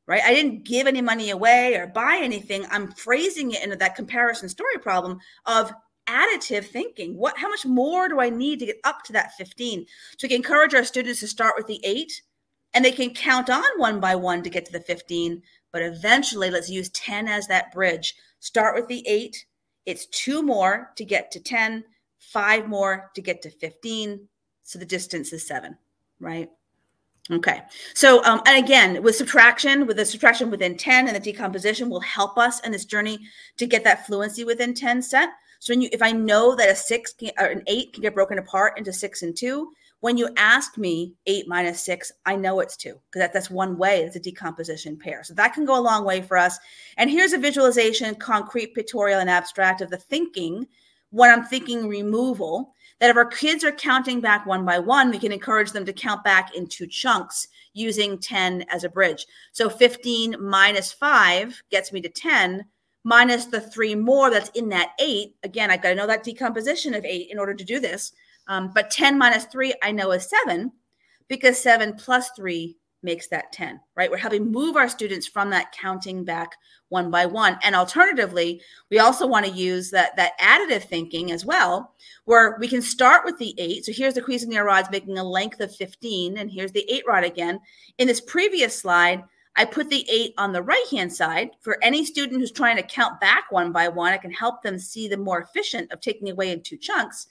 right? I didn't give any money away or buy anything. I'm phrasing it into that comparison story problem of additive thinking. What, how much more do I need to get up to that fifteen? So we can encourage our students to start with the eight, and they can count on one by one to get to the fifteen. But eventually, let's use ten as that bridge. Start with the eight. It's two more to get to ten, five more to get to fifteen. So the distance is seven, right? Okay. So, um, and again, with subtraction, with the subtraction within ten and the decomposition will help us in this journey to get that fluency within ten set. So when you, if I know that a six can, or an eight can get broken apart into six and two, when you ask me eight minus six, I know it's two, because that, that's one way. It's a decomposition pair. So that can go a long way for us. And here's a visualization, concrete, pictorial, and abstract of the thinking, when I'm thinking removal, that if our kids are counting back one by one, we can encourage them to count back in two chunks using ten as a bridge. So fifteen minus five gets me to ten, minus the three more that's in that eight. Again, I've got to know that decomposition of eight in order to do this. Um, but ten minus three, I know is seven, because seven plus three makes that ten, right? We're helping move our students from that counting back one by one. And alternatively, we also want to use that, that additive thinking as well, where we can start with the eight. So here's the Cuisenaire rods making a length of fifteen, and here's the eight rod again. In this previous slide, I put the eight on the right-hand side. For any student who's trying to count back one by one, I can help them see the more efficient of taking away in two chunks.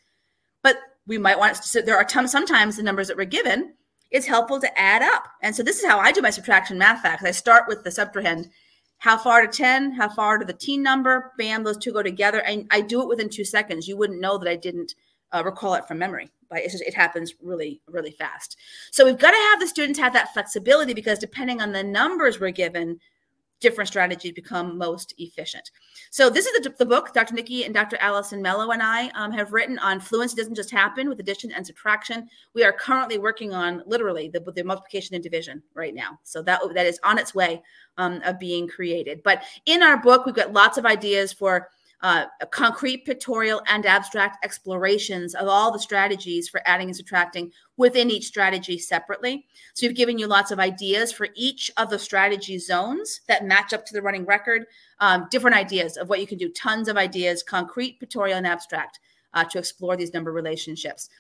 But we might want to, so there are sometimes the numbers that we're given, it's helpful to add up. And so this is how I do my subtraction math facts. I start with the subtrahend. How far to ten? How far to the teen number? Bam, those two go together. And I do it within two seconds. You wouldn't know that I didn't uh, recall it from memory. But it's just, it happens really, really fast. So we've got to have the students have that flexibility, because depending on the numbers we're given, different strategies become most efficient. So this is the, the book Doctor Nikki and Doctor Allison Mello and I um, have written on fluency doesn't just happen with addition and subtraction. We are currently working on literally the, the multiplication and division right now. So that, that is on its way um, of being created. But in our book, we've got lots of ideas for Uh, concrete, pictorial, and abstract explorations of all the strategies for adding and subtracting within each strategy separately. So we've given you lots of ideas for each of the strategy zones that match up to the running record, um, different ideas of what you can do, tons of ideas, concrete, pictorial, and abstract uh, to explore these number relationships.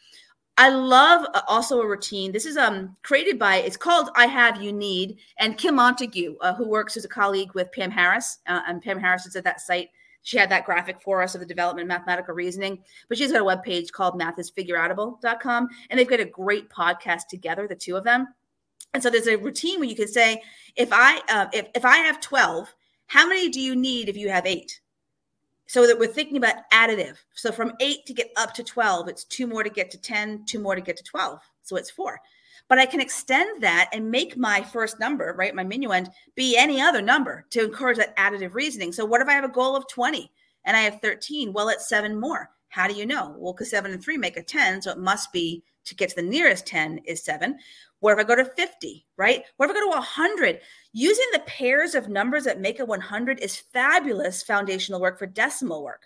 I love also a routine. This is um, created by, it's called I Have You Need, and Kim Montague, uh, who works as a colleague with Pam Harris, uh, and Pam Harris is at that site. She had that graphic for us of the development of mathematical reasoning, but she's got a webpage called math is figure outable dot com, and they've got a great podcast together, the two of them. And so there's a routine where you can say, if I uh, if if I have twelve, how many do you need if you have eight? So that we're thinking about additive. So from eight to get up to twelve, it's two more to get to ten, two more to get to twelve. So it's four. But I can extend that and make my first number, right, my minuend, be any other number to encourage that additive reasoning. So what if I have a goal of twenty and I have thirteen? Well, it's seven more. How do you know? Well, because seven and three make a ten, so it must be to get to the nearest ten is seven. What if I go to fifty, right? What if I go to one hundred? Using the pairs of numbers that make a one hundred is fabulous foundational work for decimal work,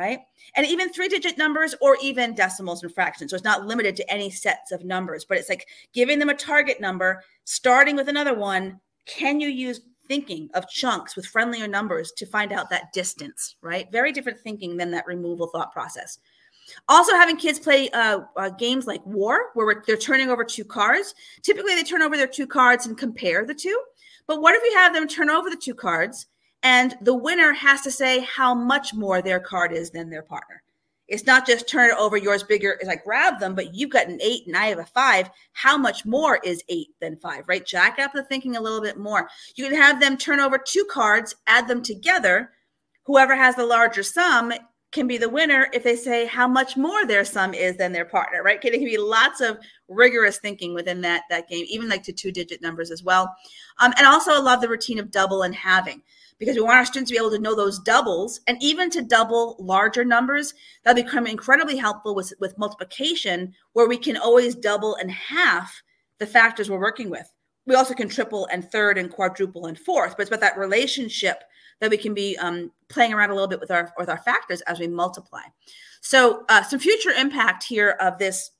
right? And even three-digit numbers or even decimals and fractions. So it's not limited to any sets of numbers, but it's like giving them a target number, starting with another one. Can you use thinking of chunks with friendlier numbers to find out that distance, right? Very different thinking than that removal thought process. Also having kids play uh, uh, games like War, where they're turning over two cards. Typically, they turn over their two cards and compare the two. But what if we have them turn over the two cards, and the winner has to say how much more their card is than their partner? It's not just turn it over, yours bigger. It's like grab them, but you've got an eight and I have a five. How much more is eight than five, right? Jack up the thinking a little bit more. You can have them turn over two cards, add them together. Whoever has the larger sum can be the winner if they say how much more their sum is than their partner, right? It can be lots of rigorous thinking within that, that game, even like to two digit numbers as well. Um, and also I love the routine of double and halving, because we want our students to be able to know those doubles, and even to double larger numbers. That'll become incredibly helpful with, with multiplication, where we can always double and half the factors we're working with. We also can triple and third and quadruple and fourth, but it's about that relationship that we can be um, playing around a little bit with our with our factors as we multiply. So uh, some future impact here of this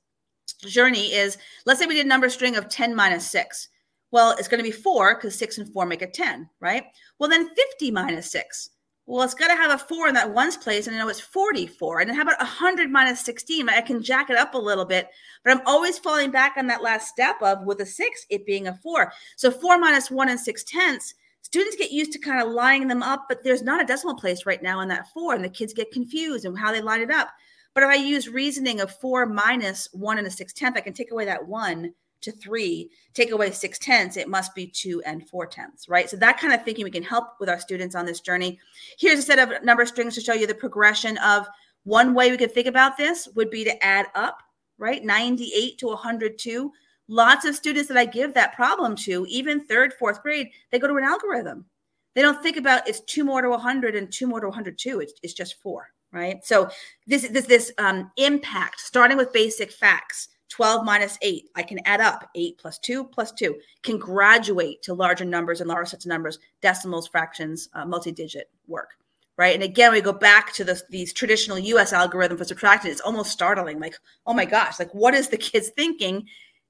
journey is, let's say we did a number string of ten minus six. Well, it's gonna be four, because six and four make a ten, right? Well, then fifty minus six. Well, it's gotta have a four in that ones place, and I know it's forty-four. And then how about one hundred minus sixteen? I can jack it up a little bit, but I'm always falling back on that last step of, with a six, it being a four. So four minus one and six tenths, students get used to kind of lining them up, but there's not a decimal place right now in that four, and the kids get confused in how they line it up. But if I use reasoning of four minus one and a six tenth, I can take away that one to three, take away six tenths, it must be two and four tenths, right? So that kind of thinking we can help with our students on this journey. Here's a set of number strings to show you the progression of, one way we could think about this would be to add up, right? ninety-eight to one hundred two. Lots of students that I give that problem to, even third, fourth grade, they go to an algorithm. They don't think about it's two more to one hundred and two more to one hundred two. It's, it's just four, right? So this this this um, impact, starting with basic facts, twelve minus eight, I can add up, eight plus two plus two, can graduate to larger numbers and larger sets of numbers, decimals, fractions, uh, multi-digit work, right? And again, we go back to the, these traditional U S algorithm for subtraction. It's almost startling, like, oh my gosh, like what is the kids thinking?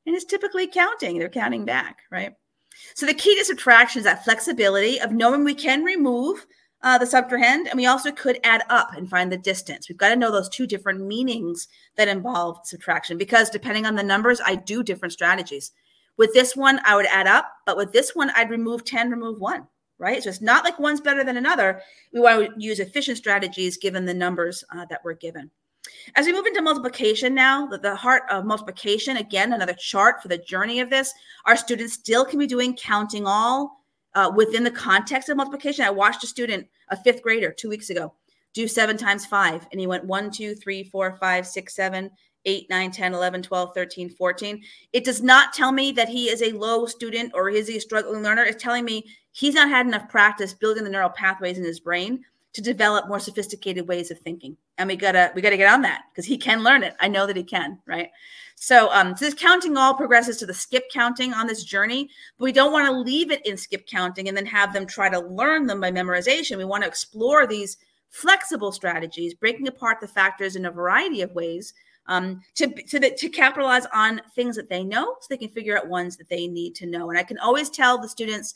And it's typically counting, they're counting back, right? So the key to subtraction is that flexibility of knowing we can remove uh, the subtrahend, and we also could add up and find the distance. We've got to know those two different meanings that involve subtraction, because depending on the numbers, I do different strategies. With this one, I would add up, but with this one, I'd remove ten, remove one, right? So it's not like one's better than another. We want to use efficient strategies given the numbers uh, that we're given. As we move into multiplication now, the heart of multiplication, again, another chart for the journey of this, our students still can be doing counting all uh, within the context of multiplication. I watched a student, a fifth grader, two weeks ago, do seven times five, and he went one, two, three, four, five, six, seven, eight, nine, ten, eleven, twelve, thirteen, fourteen. It does not tell me that he is a low student or is he a struggling learner. It's telling me he's not had enough practice building the neural pathways in his brain to develop more sophisticated ways of thinking. And we gotta we gotta get on that, because he can learn it. I know that he can, right? So, um, so this counting all progresses to the skip counting on this journey, but we don't wanna leave it in skip counting and then have them try to learn them by memorization. We wanna explore these flexible strategies, breaking apart the factors in a variety of ways um, to, to, the, to capitalize on things that they know, so they can figure out ones that they need to know. And I can always tell the students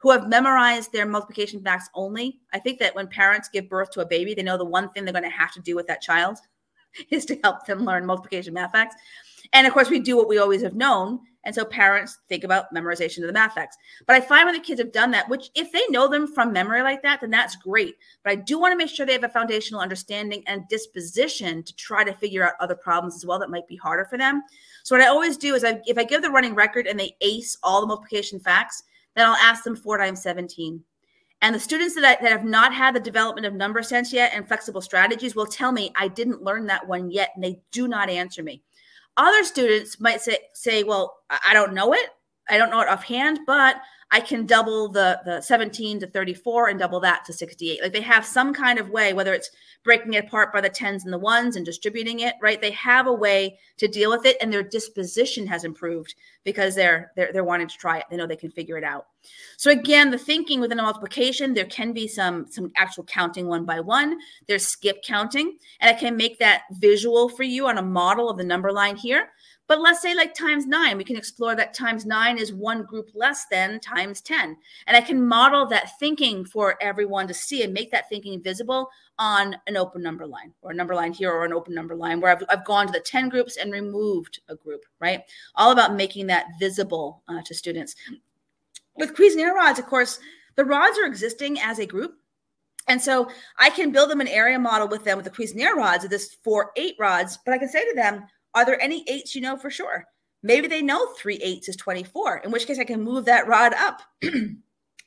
who have memorized their multiplication facts only, I think that when parents give birth to a baby, they know the one thing they're going to have to do with that child is to help them learn multiplication math facts. And of course, we do what we always have known. And so parents think about memorization of the math facts. But I find when the kids have done that, which if they know them from memory like that, then that's great. But I do want to make sure they have a foundational understanding and disposition to try to figure out other problems as well that might be harder for them. So what I always do is I, if I give the running record and they ace all the multiplication facts, then I'll ask them four times seventeen. And the students that, I, that have not had the development of number sense yet and flexible strategies will tell me I didn't learn that one yet, and they do not answer me. Other students might say, say well, I don't know it. I don't know it offhand, but I can double the, the seventeen to thirty-four and double that to sixty-eight. Like they have some kind of way, whether it's breaking it apart by the tens and the ones and distributing it, right? They have a way to deal with it, and their disposition has improved because they're, they're, they're wanting to try it. They know they can figure it out. So again, the thinking within a multiplication, there can be some, some actual counting one by one. There's skip counting, and I can make that visual for you on a model of the number line here. But let's say like times nine, we can explore that times nine is one group less than times ten. And I can model that thinking for everyone to see and make that thinking visible on an open number line, or a number line here, or an open number line where I've, I've gone to the ten groups and removed a group, right? All about making that visible uh, to students. With Cuisenaire rods, of course, the rods are existing as a group. And so I can build them an area model with them with the Cuisenaire rods of this four, eight rods, but I can say to them, are there any eights you know for sure? Maybe they know three eights is twenty-four, in which case I can move that rod up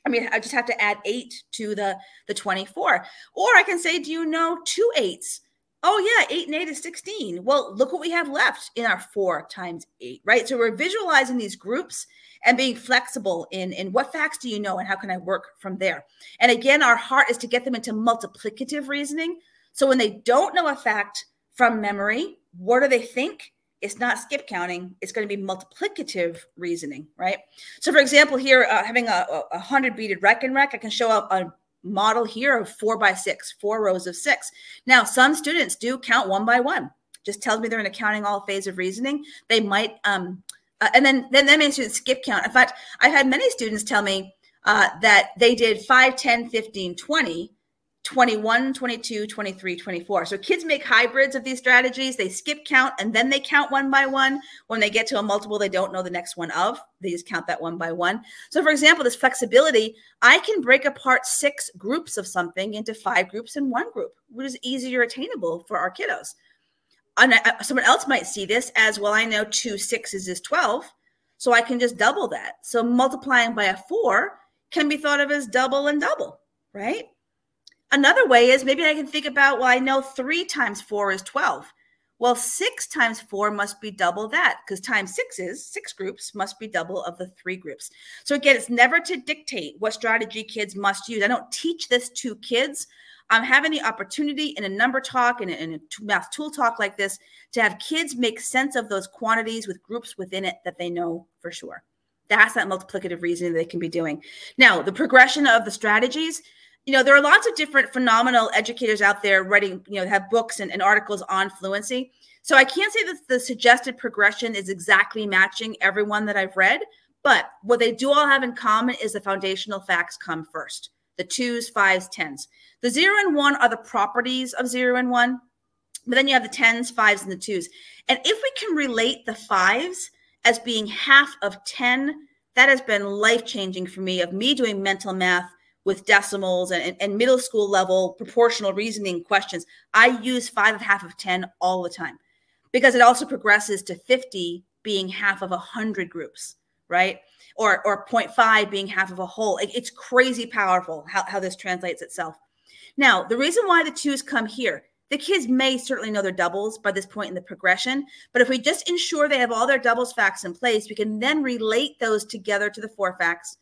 I mean, I just have to add eight to the, the twenty-four. Or I can say, do you know two eights? Oh yeah, eight and eight is sixteen. Well, look what we have left in our four times eight, right? So we're visualizing these groups and being flexible in, in what facts do you know and how can I work from there? And again, our heart is to get them into multiplicative reasoning. So when they don't know a fact from memory, what do they think? It's not skip counting. It's going to be multiplicative reasoning, right? So for example, here, uh, having a, a hundred beaded Rekenrek, I can show up a model here of four by six, four rows of six. Now, some students do count one by one. Just tells me they're in a counting all phase of reasoning. They might, um, uh, and then then that means students skip count. In fact, I've had many students tell me uh, that they did five, ten, fifteen, twenty, twenty-one, twenty-two, twenty-three, twenty-four. So kids make hybrids of these strategies. They skip count and then they count one by one. When they get to a multiple, they don't know the next one of. They just count that one by one. So for example, this flexibility, I can break apart six groups of something into five groups and one group, which is easier attainable for our kiddos. And I, someone else might see this as, well, I know two sixes is twelve, so I can just double that. So multiplying by a four can be thought of as double and double, right? Another way is maybe I can think about, well, I know three times four is twelve. Well, six times four must be double that, because times six is six groups must be double of the three groups. So again, it's never to dictate what strategy kids must use. I don't teach this to kids. I'm having the opportunity in a number talk and in a math tool talk like this to have kids make sense of those quantities with groups within it that they know for sure. That's that multiplicative reasoning they can be doing. Now, the progression of the strategies. You know, there are lots of different phenomenal educators out there writing, you know, have books and, and articles on fluency. So I can't say that the suggested progression is exactly matching everyone that I've read, but what they do all have in common is the foundational facts come first. The twos, fives, tens. The zero and one are the properties of zero and one, but then you have the tens, fives, and the twos. And if we can relate the fives as being half of ten, that has been life-changing for me, of me doing mental math with decimals and, and middle school level proportional reasoning questions. I use five and half of ten all the time because it also progresses to fifty being half of one hundred groups, right? Or or zero point five being half of a whole. It, it's crazy powerful how, how this translates itself. Now, the reason why the twos come here, the kids may certainly know their doubles by this point in the progression, but if we just ensure they have all their doubles facts in place, we can then relate those together to the four facts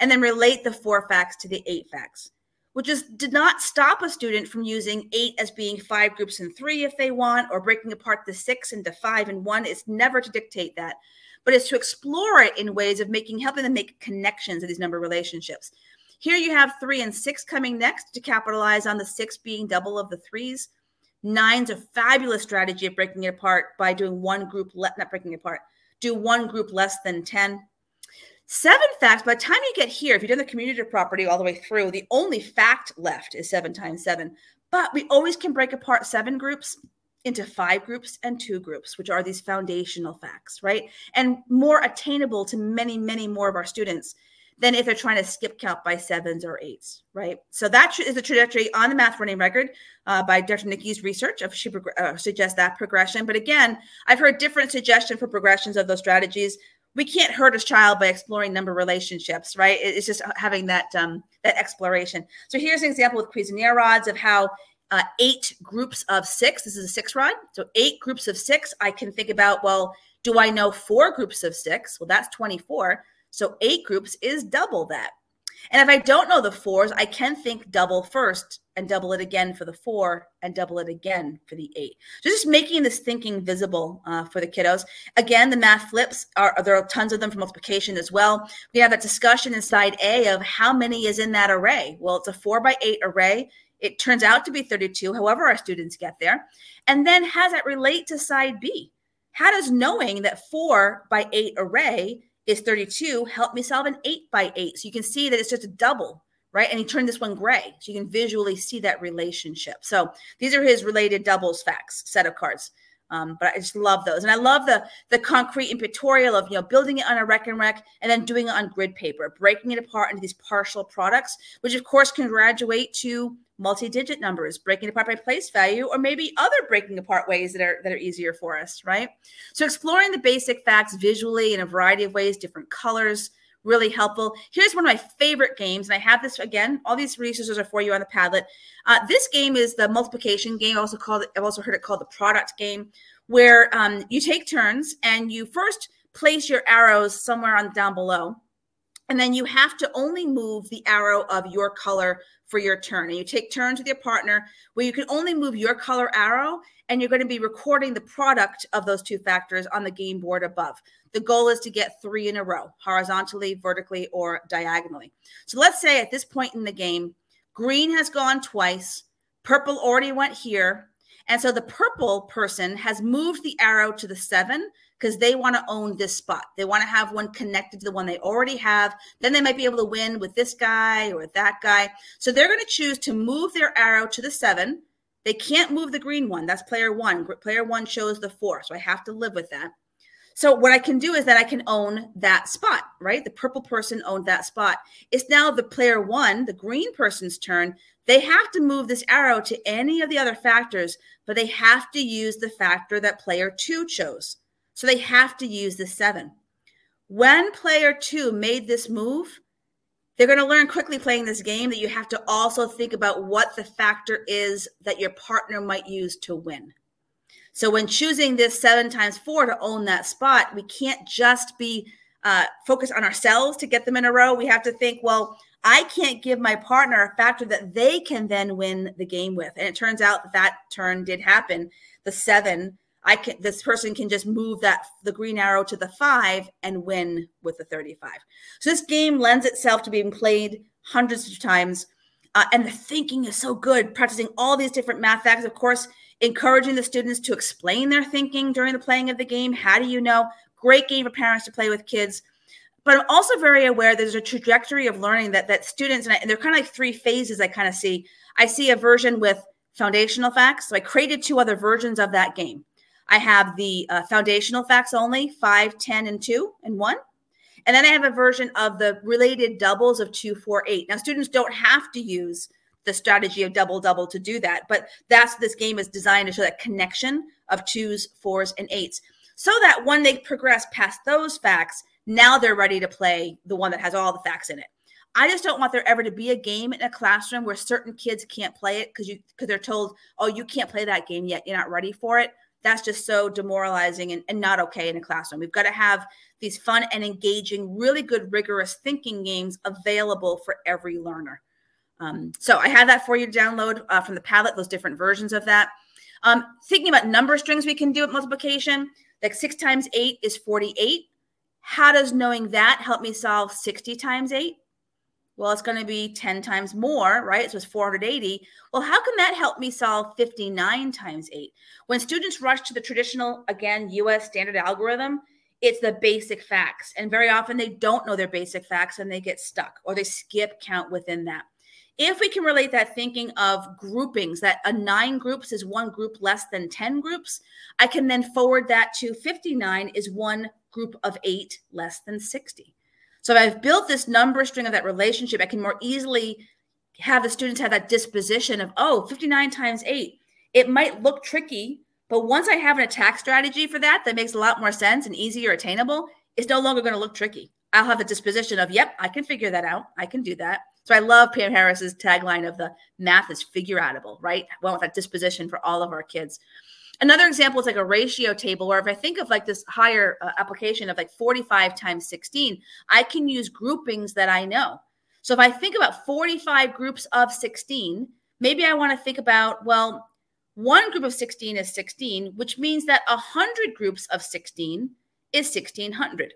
and then relate the four facts to the eight facts, which is did not stop a student from using eight as being five groups and three if they want, or breaking apart the six into five and one. It's never to dictate that, but it's to explore it in ways of making, helping them make connections of these number relationships. Here you have three and six coming next to capitalize on the six being double of the threes. Nine's a fabulous strategy of breaking it apart by doing one group, le- not breaking it apart, do one group less than ten. Seven facts, by the time you get here, if you've done the commutative property all the way through, the only fact left is seven times seven. But we always can break apart seven groups into five groups and two groups, which are these foundational facts, right? And more attainable to many, many more of our students than if they're trying to skip count by sevens or eights, right? So that is the trajectory on the Math Running Record uh, by Doctor Nikki's research. If she prog- uh, suggests that progression. But again, I've heard different suggestions for progressions of those strategies. We can't hurt a child by exploring number relationships, right? It's just having that um, that exploration. So here's an example with Cuisenaire rods of how uh, eight groups of six, this is a six rod. So eight groups of six, I can think about, well, do I know four groups of six? Well, that's twenty-four. So eight groups is double that. And if I don't know the fours, I can think double first and double it again for the four and double it again for the eight. So just making this thinking visible uh, for the kiddos. Again, the math flips, are there are tons of them for multiplication as well. We have that discussion inside A of how many is in that array. Well, it's a four by eight array. It turns out to be thirty-two, however our students get there. And then how does that relate to side B? How does knowing that four by eight array is thirty-two help me solve an eight by eight? So you can see that it's just a double, right? And he turned this one gray. So you can visually see that relationship. So these are his related doubles facts set of cards. Um, but I just love those. And I love the the concrete and pictorial of, you know, building it on a Rekenrek and then doing it on grid paper, breaking it apart into these partial products, which of course can graduate to multi-digit numbers, breaking apart by place value, or maybe other breaking apart ways that are that are easier for us, right? So exploring the basic facts visually in a variety of ways, different colors, really helpful. Here's one of my favorite games, and I have this, again, all these resources are for you on the Padlet. Uh, this game is the multiplication game. I also called it, I've also heard it called the product game, where um, you take turns and you first place your arrows somewhere on down below, and then you have to only move the arrow of your color for your turn. And you take turns with your partner where you can only move your color arrow, and you're going to be recording the product of those two factors on the game board above. The goal is to get three in a row, horizontally, vertically, or diagonally. So let's say at this point in the game, green has gone twice, purple already went here, and so the purple person has moved the arrow to the seven because they want to own this spot. They want to have one connected to the one they already have. Then they might be able to win with this guy or that guy. So they're going to choose to move their arrow to the seven. They can't move the green one. That's player one. Player one shows the four, so I have to live with that. So what I can do is that I can own that spot, right? The purple person owned that spot. It's now the player one, the green person's turn. They have to move this arrow to any of the other factors, but they have to use the factor that player two chose. So they have to use the seven. When player two made this move, they're going to learn quickly playing this game that you have to also think about what the factor is that your partner might use to win. So when choosing this seven times four to own that spot, we can't just be uh, focused on ourselves to get them in a row. We have to think, well, I can't give my partner a factor that they can then win the game with. And it turns out that turn did happen. The seven, I can, this person can just move that the green arrow to the five and win with the thirty-five. So this game lends itself to being played hundreds of times. Uh, and the thinking is so good, practicing all these different math facts, of course, encouraging the students to explain their thinking during the playing of the game. How do you know? Great game for parents to play with kids. But I'm also very aware there's a trajectory of learning that that students, and, I, and they're kind of like three phases I kind of see. I see a version with foundational facts. So I created two other versions of that game. I have the uh, foundational facts only, five, ten, and two, and one. And then I have a version of the related doubles of two, four, eight. Now, students don't have to use the strategy of double, double to do that. But that's this game is designed to show that connection of twos, fours, and eights. So that when they progress past those facts, now they're ready to play the one that has all the facts in it. I just don't want there ever to be a game in a classroom where certain kids can't play it because you because they're told, oh, you can't play that game yet. You're not ready for it. That's just so demoralizing and, and not okay in a classroom. We've got to have these fun and engaging, really good, rigorous thinking games available for every learner. Um, so I have that for you to download uh, from the Padlet, those different versions of that. Um, thinking about number strings we can do at multiplication, like six times eight is forty-eight. How does knowing that help me solve sixty times eight? Well, it's going to be ten times more, right? So it's four hundred eighty. Well, how can that help me solve fifty-nine times eight? When students rush to the traditional, again, U S standard algorithm, it's the basic facts. And very often they don't know their basic facts and they get stuck or they skip count within that. If we can relate that thinking of groupings, that a nine groups is one group less than ten groups, I can then forward that to fifty-nine is one group of eight less than sixty. So if I've built this number string of that relationship, I can more easily have the students have that disposition of, oh, fifty-nine times eight. It might look tricky, but once I have an attack strategy for that, that makes a lot more sense and easier attainable, it's no longer going to look tricky. I'll have the disposition of, yep, I can figure that out. I can do that. So I love Pam Harris's tagline of the math is figure outable, right? Well, with that disposition for all of our kids. Another example is like a ratio table where if I think of like this higher uh, application of like forty-five times sixteen, I can use groupings that I know. So if I think about forty-five groups of sixteen, maybe I want to think about, well, one group of sixteen is sixteen, which means that one hundred groups of sixteen is sixteen hundred.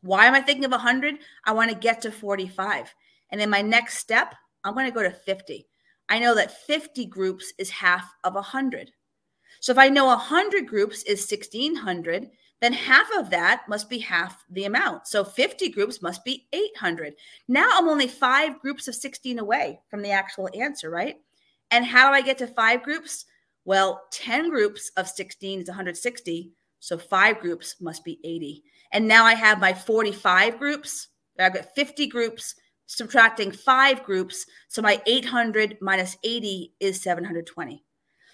Why am I thinking of one hundred? I want to get to forty-five. And then my next step, I'm going to go to fifty. I know that fifty groups is half of one hundred. So if I know one hundred groups is sixteen hundred, then half of that must be half the amount. So fifty groups must be eight hundred. Now I'm only five groups of sixteen away from the actual answer, right? And how do I get to five groups? Well, ten groups of sixteen is one hundred sixty. So five groups must be eighty. And now I have my forty-five groups. I've got fifty groups, subtracting five groups. So my eight hundred minus eighty is seven hundred twenty.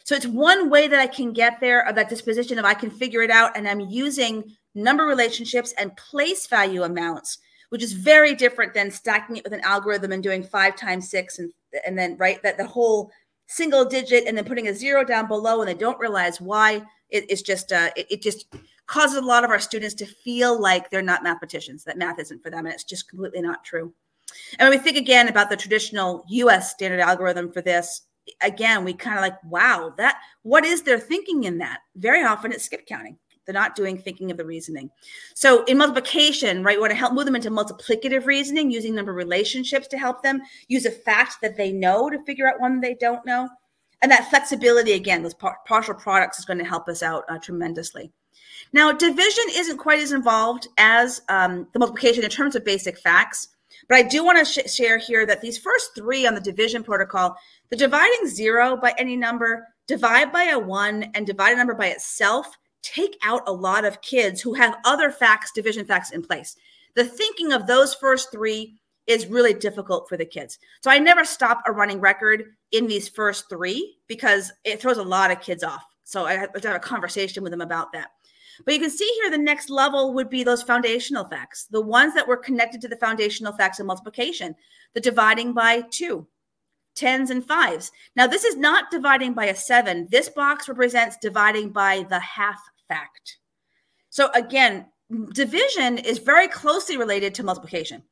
So it's one way that I can get there of that disposition of I can figure it out. And I'm using number relationships and place value amounts, which is very different than stacking it with an algorithm and doing five times six and, and then, right, that the whole single digit and then putting a zero down below and they don't realize why. It, it's just, uh, it, it just causes a lot of our students to feel like they're not mathematicians, that math isn't for them. And it's just completely not true. And when we think again about the traditional U S standard algorithm for this, again, we kind of like, wow, that, what is their thinking in that? Very often it's skip counting. They're not doing thinking of the reasoning. So in multiplication, right, we want to help move them into multiplicative reasoning, using number relationships to help them use a fact that they know to figure out one they don't know. And that flexibility, again, those par- partial products is going to help us out uh, tremendously. Now, division isn't quite as involved as um, the multiplication in terms of basic facts. But I do want to sh- share here that these first three on the division protocol, the dividing zero by any number, divide by a one, and divide a number by itself, take out a lot of kids who have other facts, division facts in place. The thinking of those first three is really difficult for the kids. So I never stop a running record in these first three because it throws a lot of kids off. So I have to have a conversation with them about that. But you can see here the next level would be those foundational facts, the ones that were connected to the foundational facts of multiplication, the dividing by two, tens and fives. Now, this is not dividing by a seven. This box represents dividing by the half fact. So again, division is very closely related to multiplication.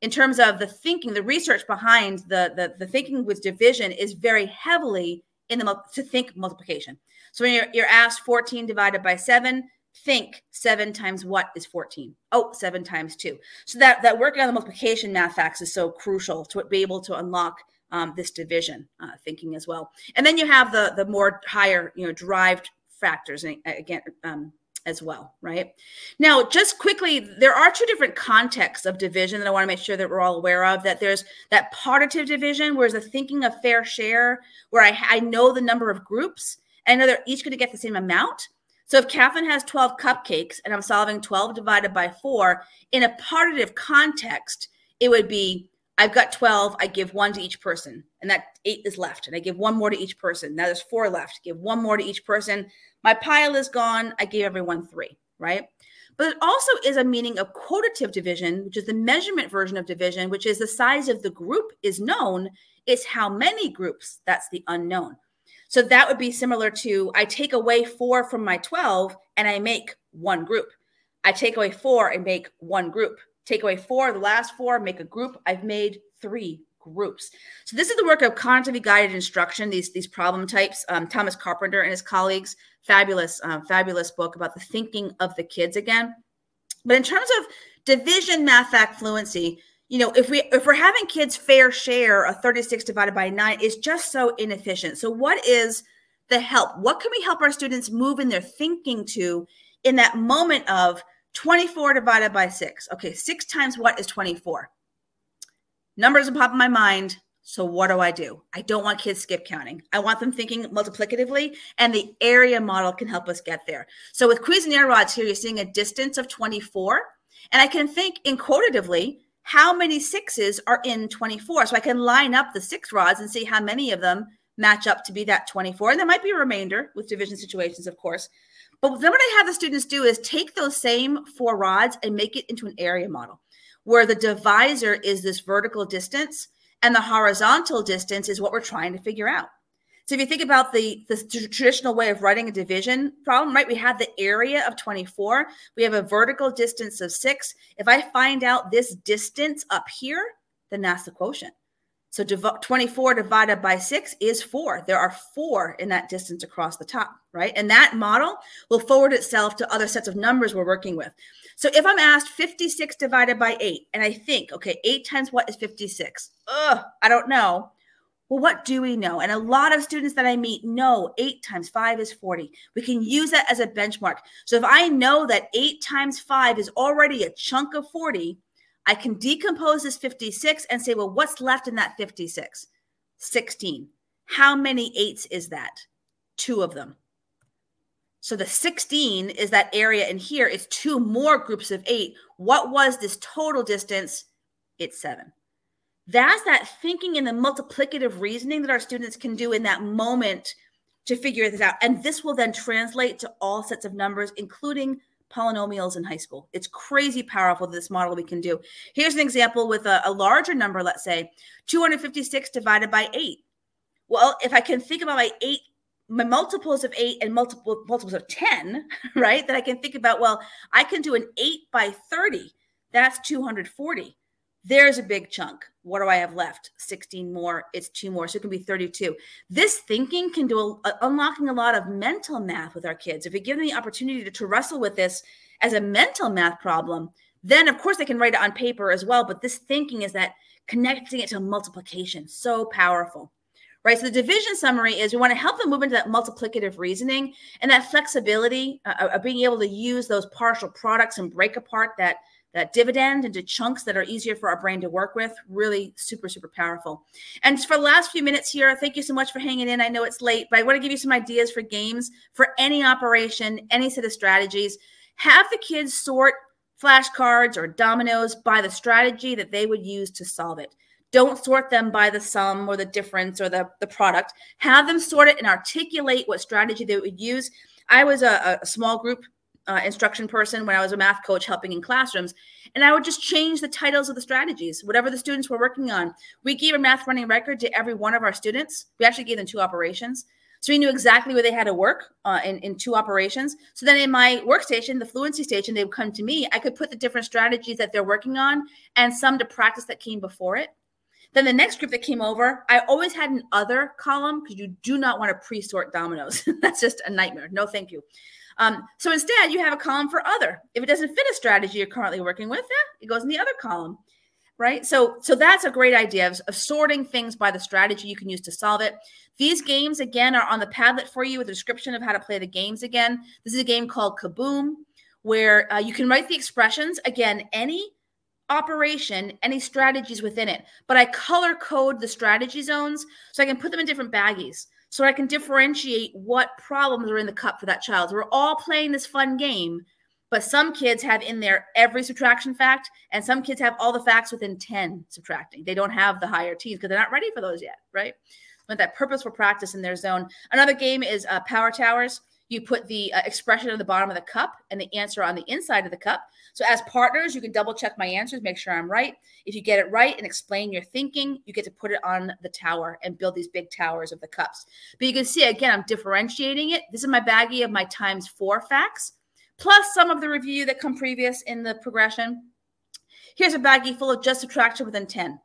In terms of the thinking, the research behind the, the, the thinking with division is very heavily in the to think multiplication. So when you're, you're asked fourteen divided by seven, think seven times what is fourteen? Oh, seven times two. So that, that working on the multiplication math facts is so crucial to be able to unlock um, this division uh, thinking as well. And then you have the, the more higher, you know, derived factors and, again, um, as well, right? Now, just quickly, there are two different contexts of division that I want to make sure that we're all aware of, that there's that partitive division, whereas the thinking of fair share, where I, I know the number of groups, and I know they're each going to get the same amount. So if Catherine has twelve cupcakes and I'm solving twelve divided by four, in a partitive context, it would be, I've got twelve, I give one to each person, and that eight is left, and I give one more to each person. Now there's four left, give one more to each person. My pile is gone, I gave everyone three, right? But it also is a meaning of quotative division, which is the measurement version of division, which is the size of the group is known, it's how many groups, that's the unknown. So that would be similar to, I take away four from my twelve and I make one group. I take away four and make one group. Take away four, the last four, make a group. I've made three groups. So this is the work of cognitively guided instruction, these, these problem types. Um, Thomas Carpenter and his colleagues, fabulous, um, fabulous book about the thinking of the kids again. But in terms of division math fact fluency, you know, if, we, if we're having kids fair share a thirty-six divided by nine, is just so inefficient. So what is the help? What can we help our students move in their thinking to in that moment of twenty-four divided by six? Okay, six times what is twenty-four? Numbers are popping my mind. So what do I do? I don't want kids skip counting. I want them thinking multiplicatively, and the area model can help us get there. So with Cuisenaire rods here, you're seeing a distance of twenty-four. And I can think in quotatively how many sixes are in twenty-four. So I can line up the six rods and see how many of them match up to be that twenty-four. And there might be a remainder with division situations, of course. But then what I have the students do is take those same four rods and make it into an area model, where the divisor is this vertical distance and the horizontal distance is what we're trying to figure out. So if you think about the, the traditional way of writing a division problem, right? We have the area of twenty-four. We have a vertical distance of six. If I find out this distance up here, then that's the quotient. So twenty-four divided by six is four. There are four in that distance across the top, right? And that model will forward itself to other sets of numbers we're working with. So if I'm asked fifty-six divided by eight, and I think, okay, eight times what is fifty-six? Ugh, I don't know. Well, what do we know? And a lot of students that I meet know eight times five is forty. We can use that as a benchmark. So if I know that eight times five is already a chunk of forty, I can decompose this fifty-six and say, well, what's left in that fifty-six? sixteen. How many eights is that? Two of them. So the sixteen is that area in here. It's two more groups of eight. What was this total distance? It's seven. That's that thinking and the multiplicative reasoning that our students can do in that moment to figure this out. And this will then translate to all sets of numbers, including polynomials in high school. It's crazy powerful, this model we can do. Here's an example with a, a larger number, let's say two hundred fifty-six divided by eight. Well, if I can think about my eight, my multiples of eight and multiple multiples of ten, right, that I can think about, well, I can do an eight by thirty. That's two hundred forty. There's a big chunk. What do I have left? sixteen more. It's two more. So it can be thirty-two. This thinking can do a, a, unlocking a lot of mental math with our kids. If we give them the opportunity to, to wrestle with this as a mental math problem, then of course they can write it on paper as well. But this thinking is that connecting it to multiplication. So powerful, right? So the division summary is we want to help them move into that multiplicative reasoning and that flexibility uh, of being able to use those partial products and break apart that that dividend into chunks that are easier for our brain to work with. Really super, super powerful. And for the last few minutes here, thank you so much for hanging in. I know it's late, but I want to give you some ideas for games, for any operation, any set of strategies. Have the kids sort flashcards or dominoes by the strategy that they would use to solve it. Don't sort them by the sum or the difference or the, the product. Have them sort it and articulate what strategy they would use. I was a, a small group Uh, instruction person when I was a math coach helping in classrooms. And I would just change the titles of the strategies, whatever the students were working on. We gave a math running record to every one of our students. We actually gave them two operations. So we knew exactly where they had to work uh, in, in two operations. So then in my workstation, the fluency station, they would come to me. I could put the different strategies that they're working on and some to practice that came before it. Then the next group that came over, I always had an other column because you do not want to pre-sort dominoes. That's just a nightmare. No, thank you. Um, so instead, you have a column for other. If it doesn't fit a strategy you're currently working with, yeah, it goes in the other column, right? So, so that's a great idea of, of sorting things by the strategy you can use to solve it. These games, again, are on the Padlet for you with a description of how to play the games again. This is a game called Kaboom, where uh, you can write the expressions, again, any operation, any strategies within it. But I color code the strategy zones so I can put them in different baggies. So I can differentiate what problems are in the cup for that child. We're all playing this fun game, but some kids have in there every subtraction fact, and some kids have all the facts within ten subtracting. They don't have the higher T's because they're not ready for those yet, right? But that purposeful practice in their zone. Another game is uh, Power Towers. You put the uh, expression on the bottom of the cup and the answer on the inside of the cup. So as partners, you can double check my answers, make sure I'm right. If you get it right and explain your thinking, you get to put it on the tower and build these big towers of the cups. But you can see, again, I'm differentiating it. This is my baggie of my times four facts, plus some of the review that come previous in the progression. Here's a baggie full of just subtraction within ten.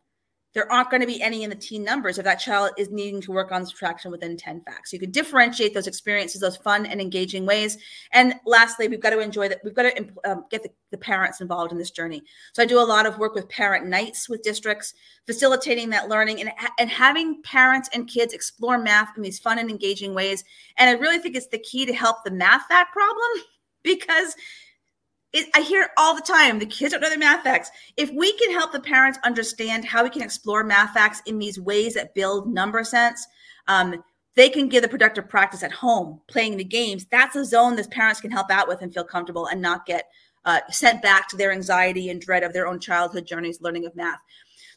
There aren't going to be any in the teen numbers if that child is needing to work on subtraction within ten facts. So you can differentiate those experiences, those fun and engaging ways. And lastly, we've got to enjoy that. We've got to um, get the, the parents involved in this journey. So I do a lot of work with parent nights with districts, facilitating that learning and, and having parents and kids explore math in these fun and engaging ways. And I really think it's the key to help the math fact problem because It, I hear it all the time. The kids don't know their math facts. If we can help the parents understand how we can explore math facts in these ways that build number sense, um, they can give the productive practice at home, playing the games. That's a zone that parents can help out with and feel comfortable and not get uh, sent back to their anxiety and dread of their own childhood journeys learning of math.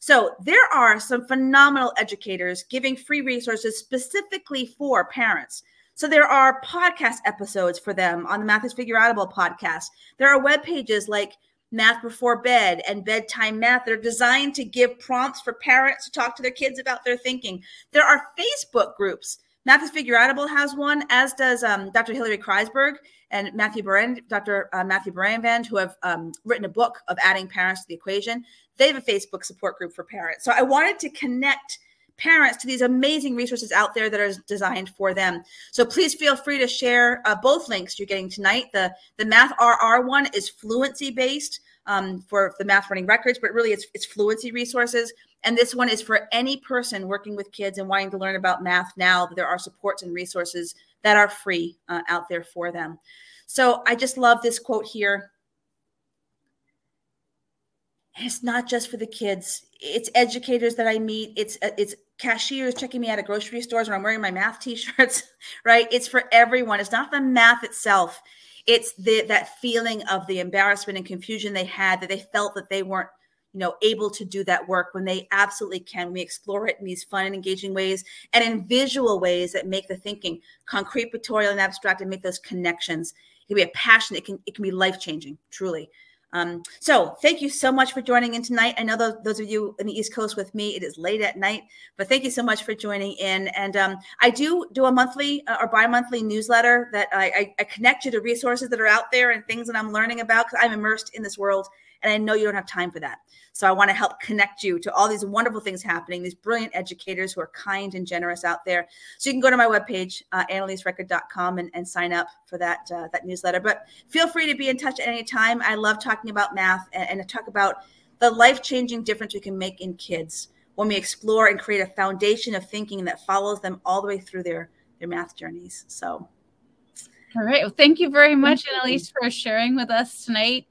So there are some phenomenal educators giving free resources specifically for parents. So there are podcast episodes for them on the Math is Figure Outable podcast. There are web pages like Math Before Bed and Bedtime Math that are designed to give prompts for parents to talk to their kids about their thinking. There are Facebook groups. Math is Figure Outable has one, as does um, Doctor Hilary Kreisberg and Matthew Berend, Doctor Uh, Matthew Berend, who have um, written a book of adding parents to the equation. They have a Facebook support group for parents. So I wanted to connect parents to these amazing resources out there that are designed for them. So please feel free to share uh, both links you're getting tonight. The, the Math R R one is fluency based um, for the Math Running Records, but really it's, it's fluency resources. And this one is for any person working with kids and wanting to learn about math now that there are supports and resources that are free uh, out there for them. So I just love this quote here. It's not just for the kids. It's educators that I meet. It's it's cashiers checking me out at grocery stores when I'm wearing my math t-shirts, right? It's for everyone. It's not the math itself. It's the that feeling of the embarrassment and confusion they had, that they felt that they weren't, you know, able to do that work when they absolutely can. We explore it in these fun and engaging ways and in visual ways that make the thinking concrete, pictorial, and abstract and make those connections. It can be a passion. It can, it can be life-changing, truly. Um, so thank you so much for joining in tonight. I know those, those of you in the East Coast with me, it is late at night, but thank you so much for joining in. And um, I do do a monthly uh, or bi-monthly newsletter that I, I, I connect you to resources that are out there and things that I'm learning about, because I'm immersed in this world and I know you don't have time for that. So I want to help connect you to all these wonderful things happening, these brilliant educators who are kind and generous out there. So you can go to my webpage, uh, Ann Elise Record dot com, and, and sign up for that uh, that newsletter. But feel free to be in touch at any time. I love talking about math and, and to talk about the life-changing difference we can make in kids when we explore and create a foundation of thinking that follows them all the way through their, their math journeys. So, all right. Well, thank you very much, Ann Elise, for sharing with us tonight.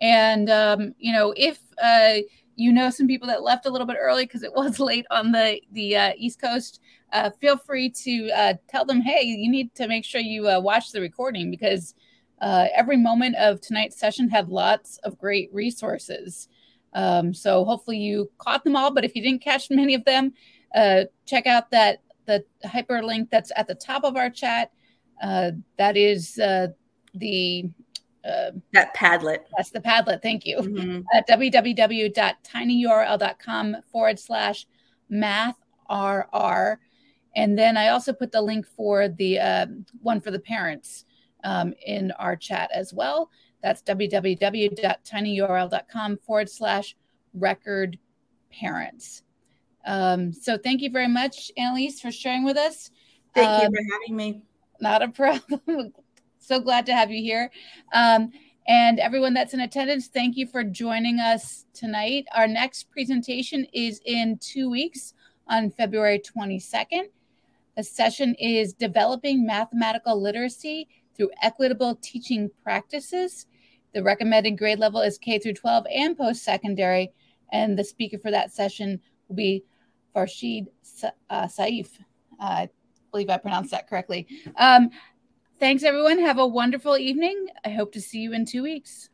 And, um, you know, if uh, you know some people that left a little bit early because it was late on the, the uh, East Coast, uh, feel free to uh, tell them, hey, you need to make sure you uh, watch the recording, because uh, every moment of tonight's session had lots of great resources. Um, so hopefully you caught them all. But if you didn't catch many of them, uh, check out that the hyperlink that's at the top of our chat. Uh, that is uh, the... Uh, that Padlet. That's the Padlet. Thank you. Mm-hmm. At w w w dot tiny u r l dot com forward slash math R R. And then I also put the link for the uh, one for the parents um, in our chat as well. That's w w w dot tiny u r l dot com forward slash record parents. Um, so thank you very much, Ann Elise, for sharing with us. Thank um, you for having me. Not a problem. So glad to have you here. Um, and everyone that's in attendance, thank you for joining us tonight. Our next presentation is in two weeks on February twenty-second. The session is Developing Mathematical Literacy Through Equitable Teaching Practices. The recommended grade level is K through twelve and post-secondary. And the speaker for that session will be Farshid uh, Saif. Uh, I believe I pronounced that correctly. Um, Thanks, everyone. Have a wonderful evening. I hope to see you in two weeks.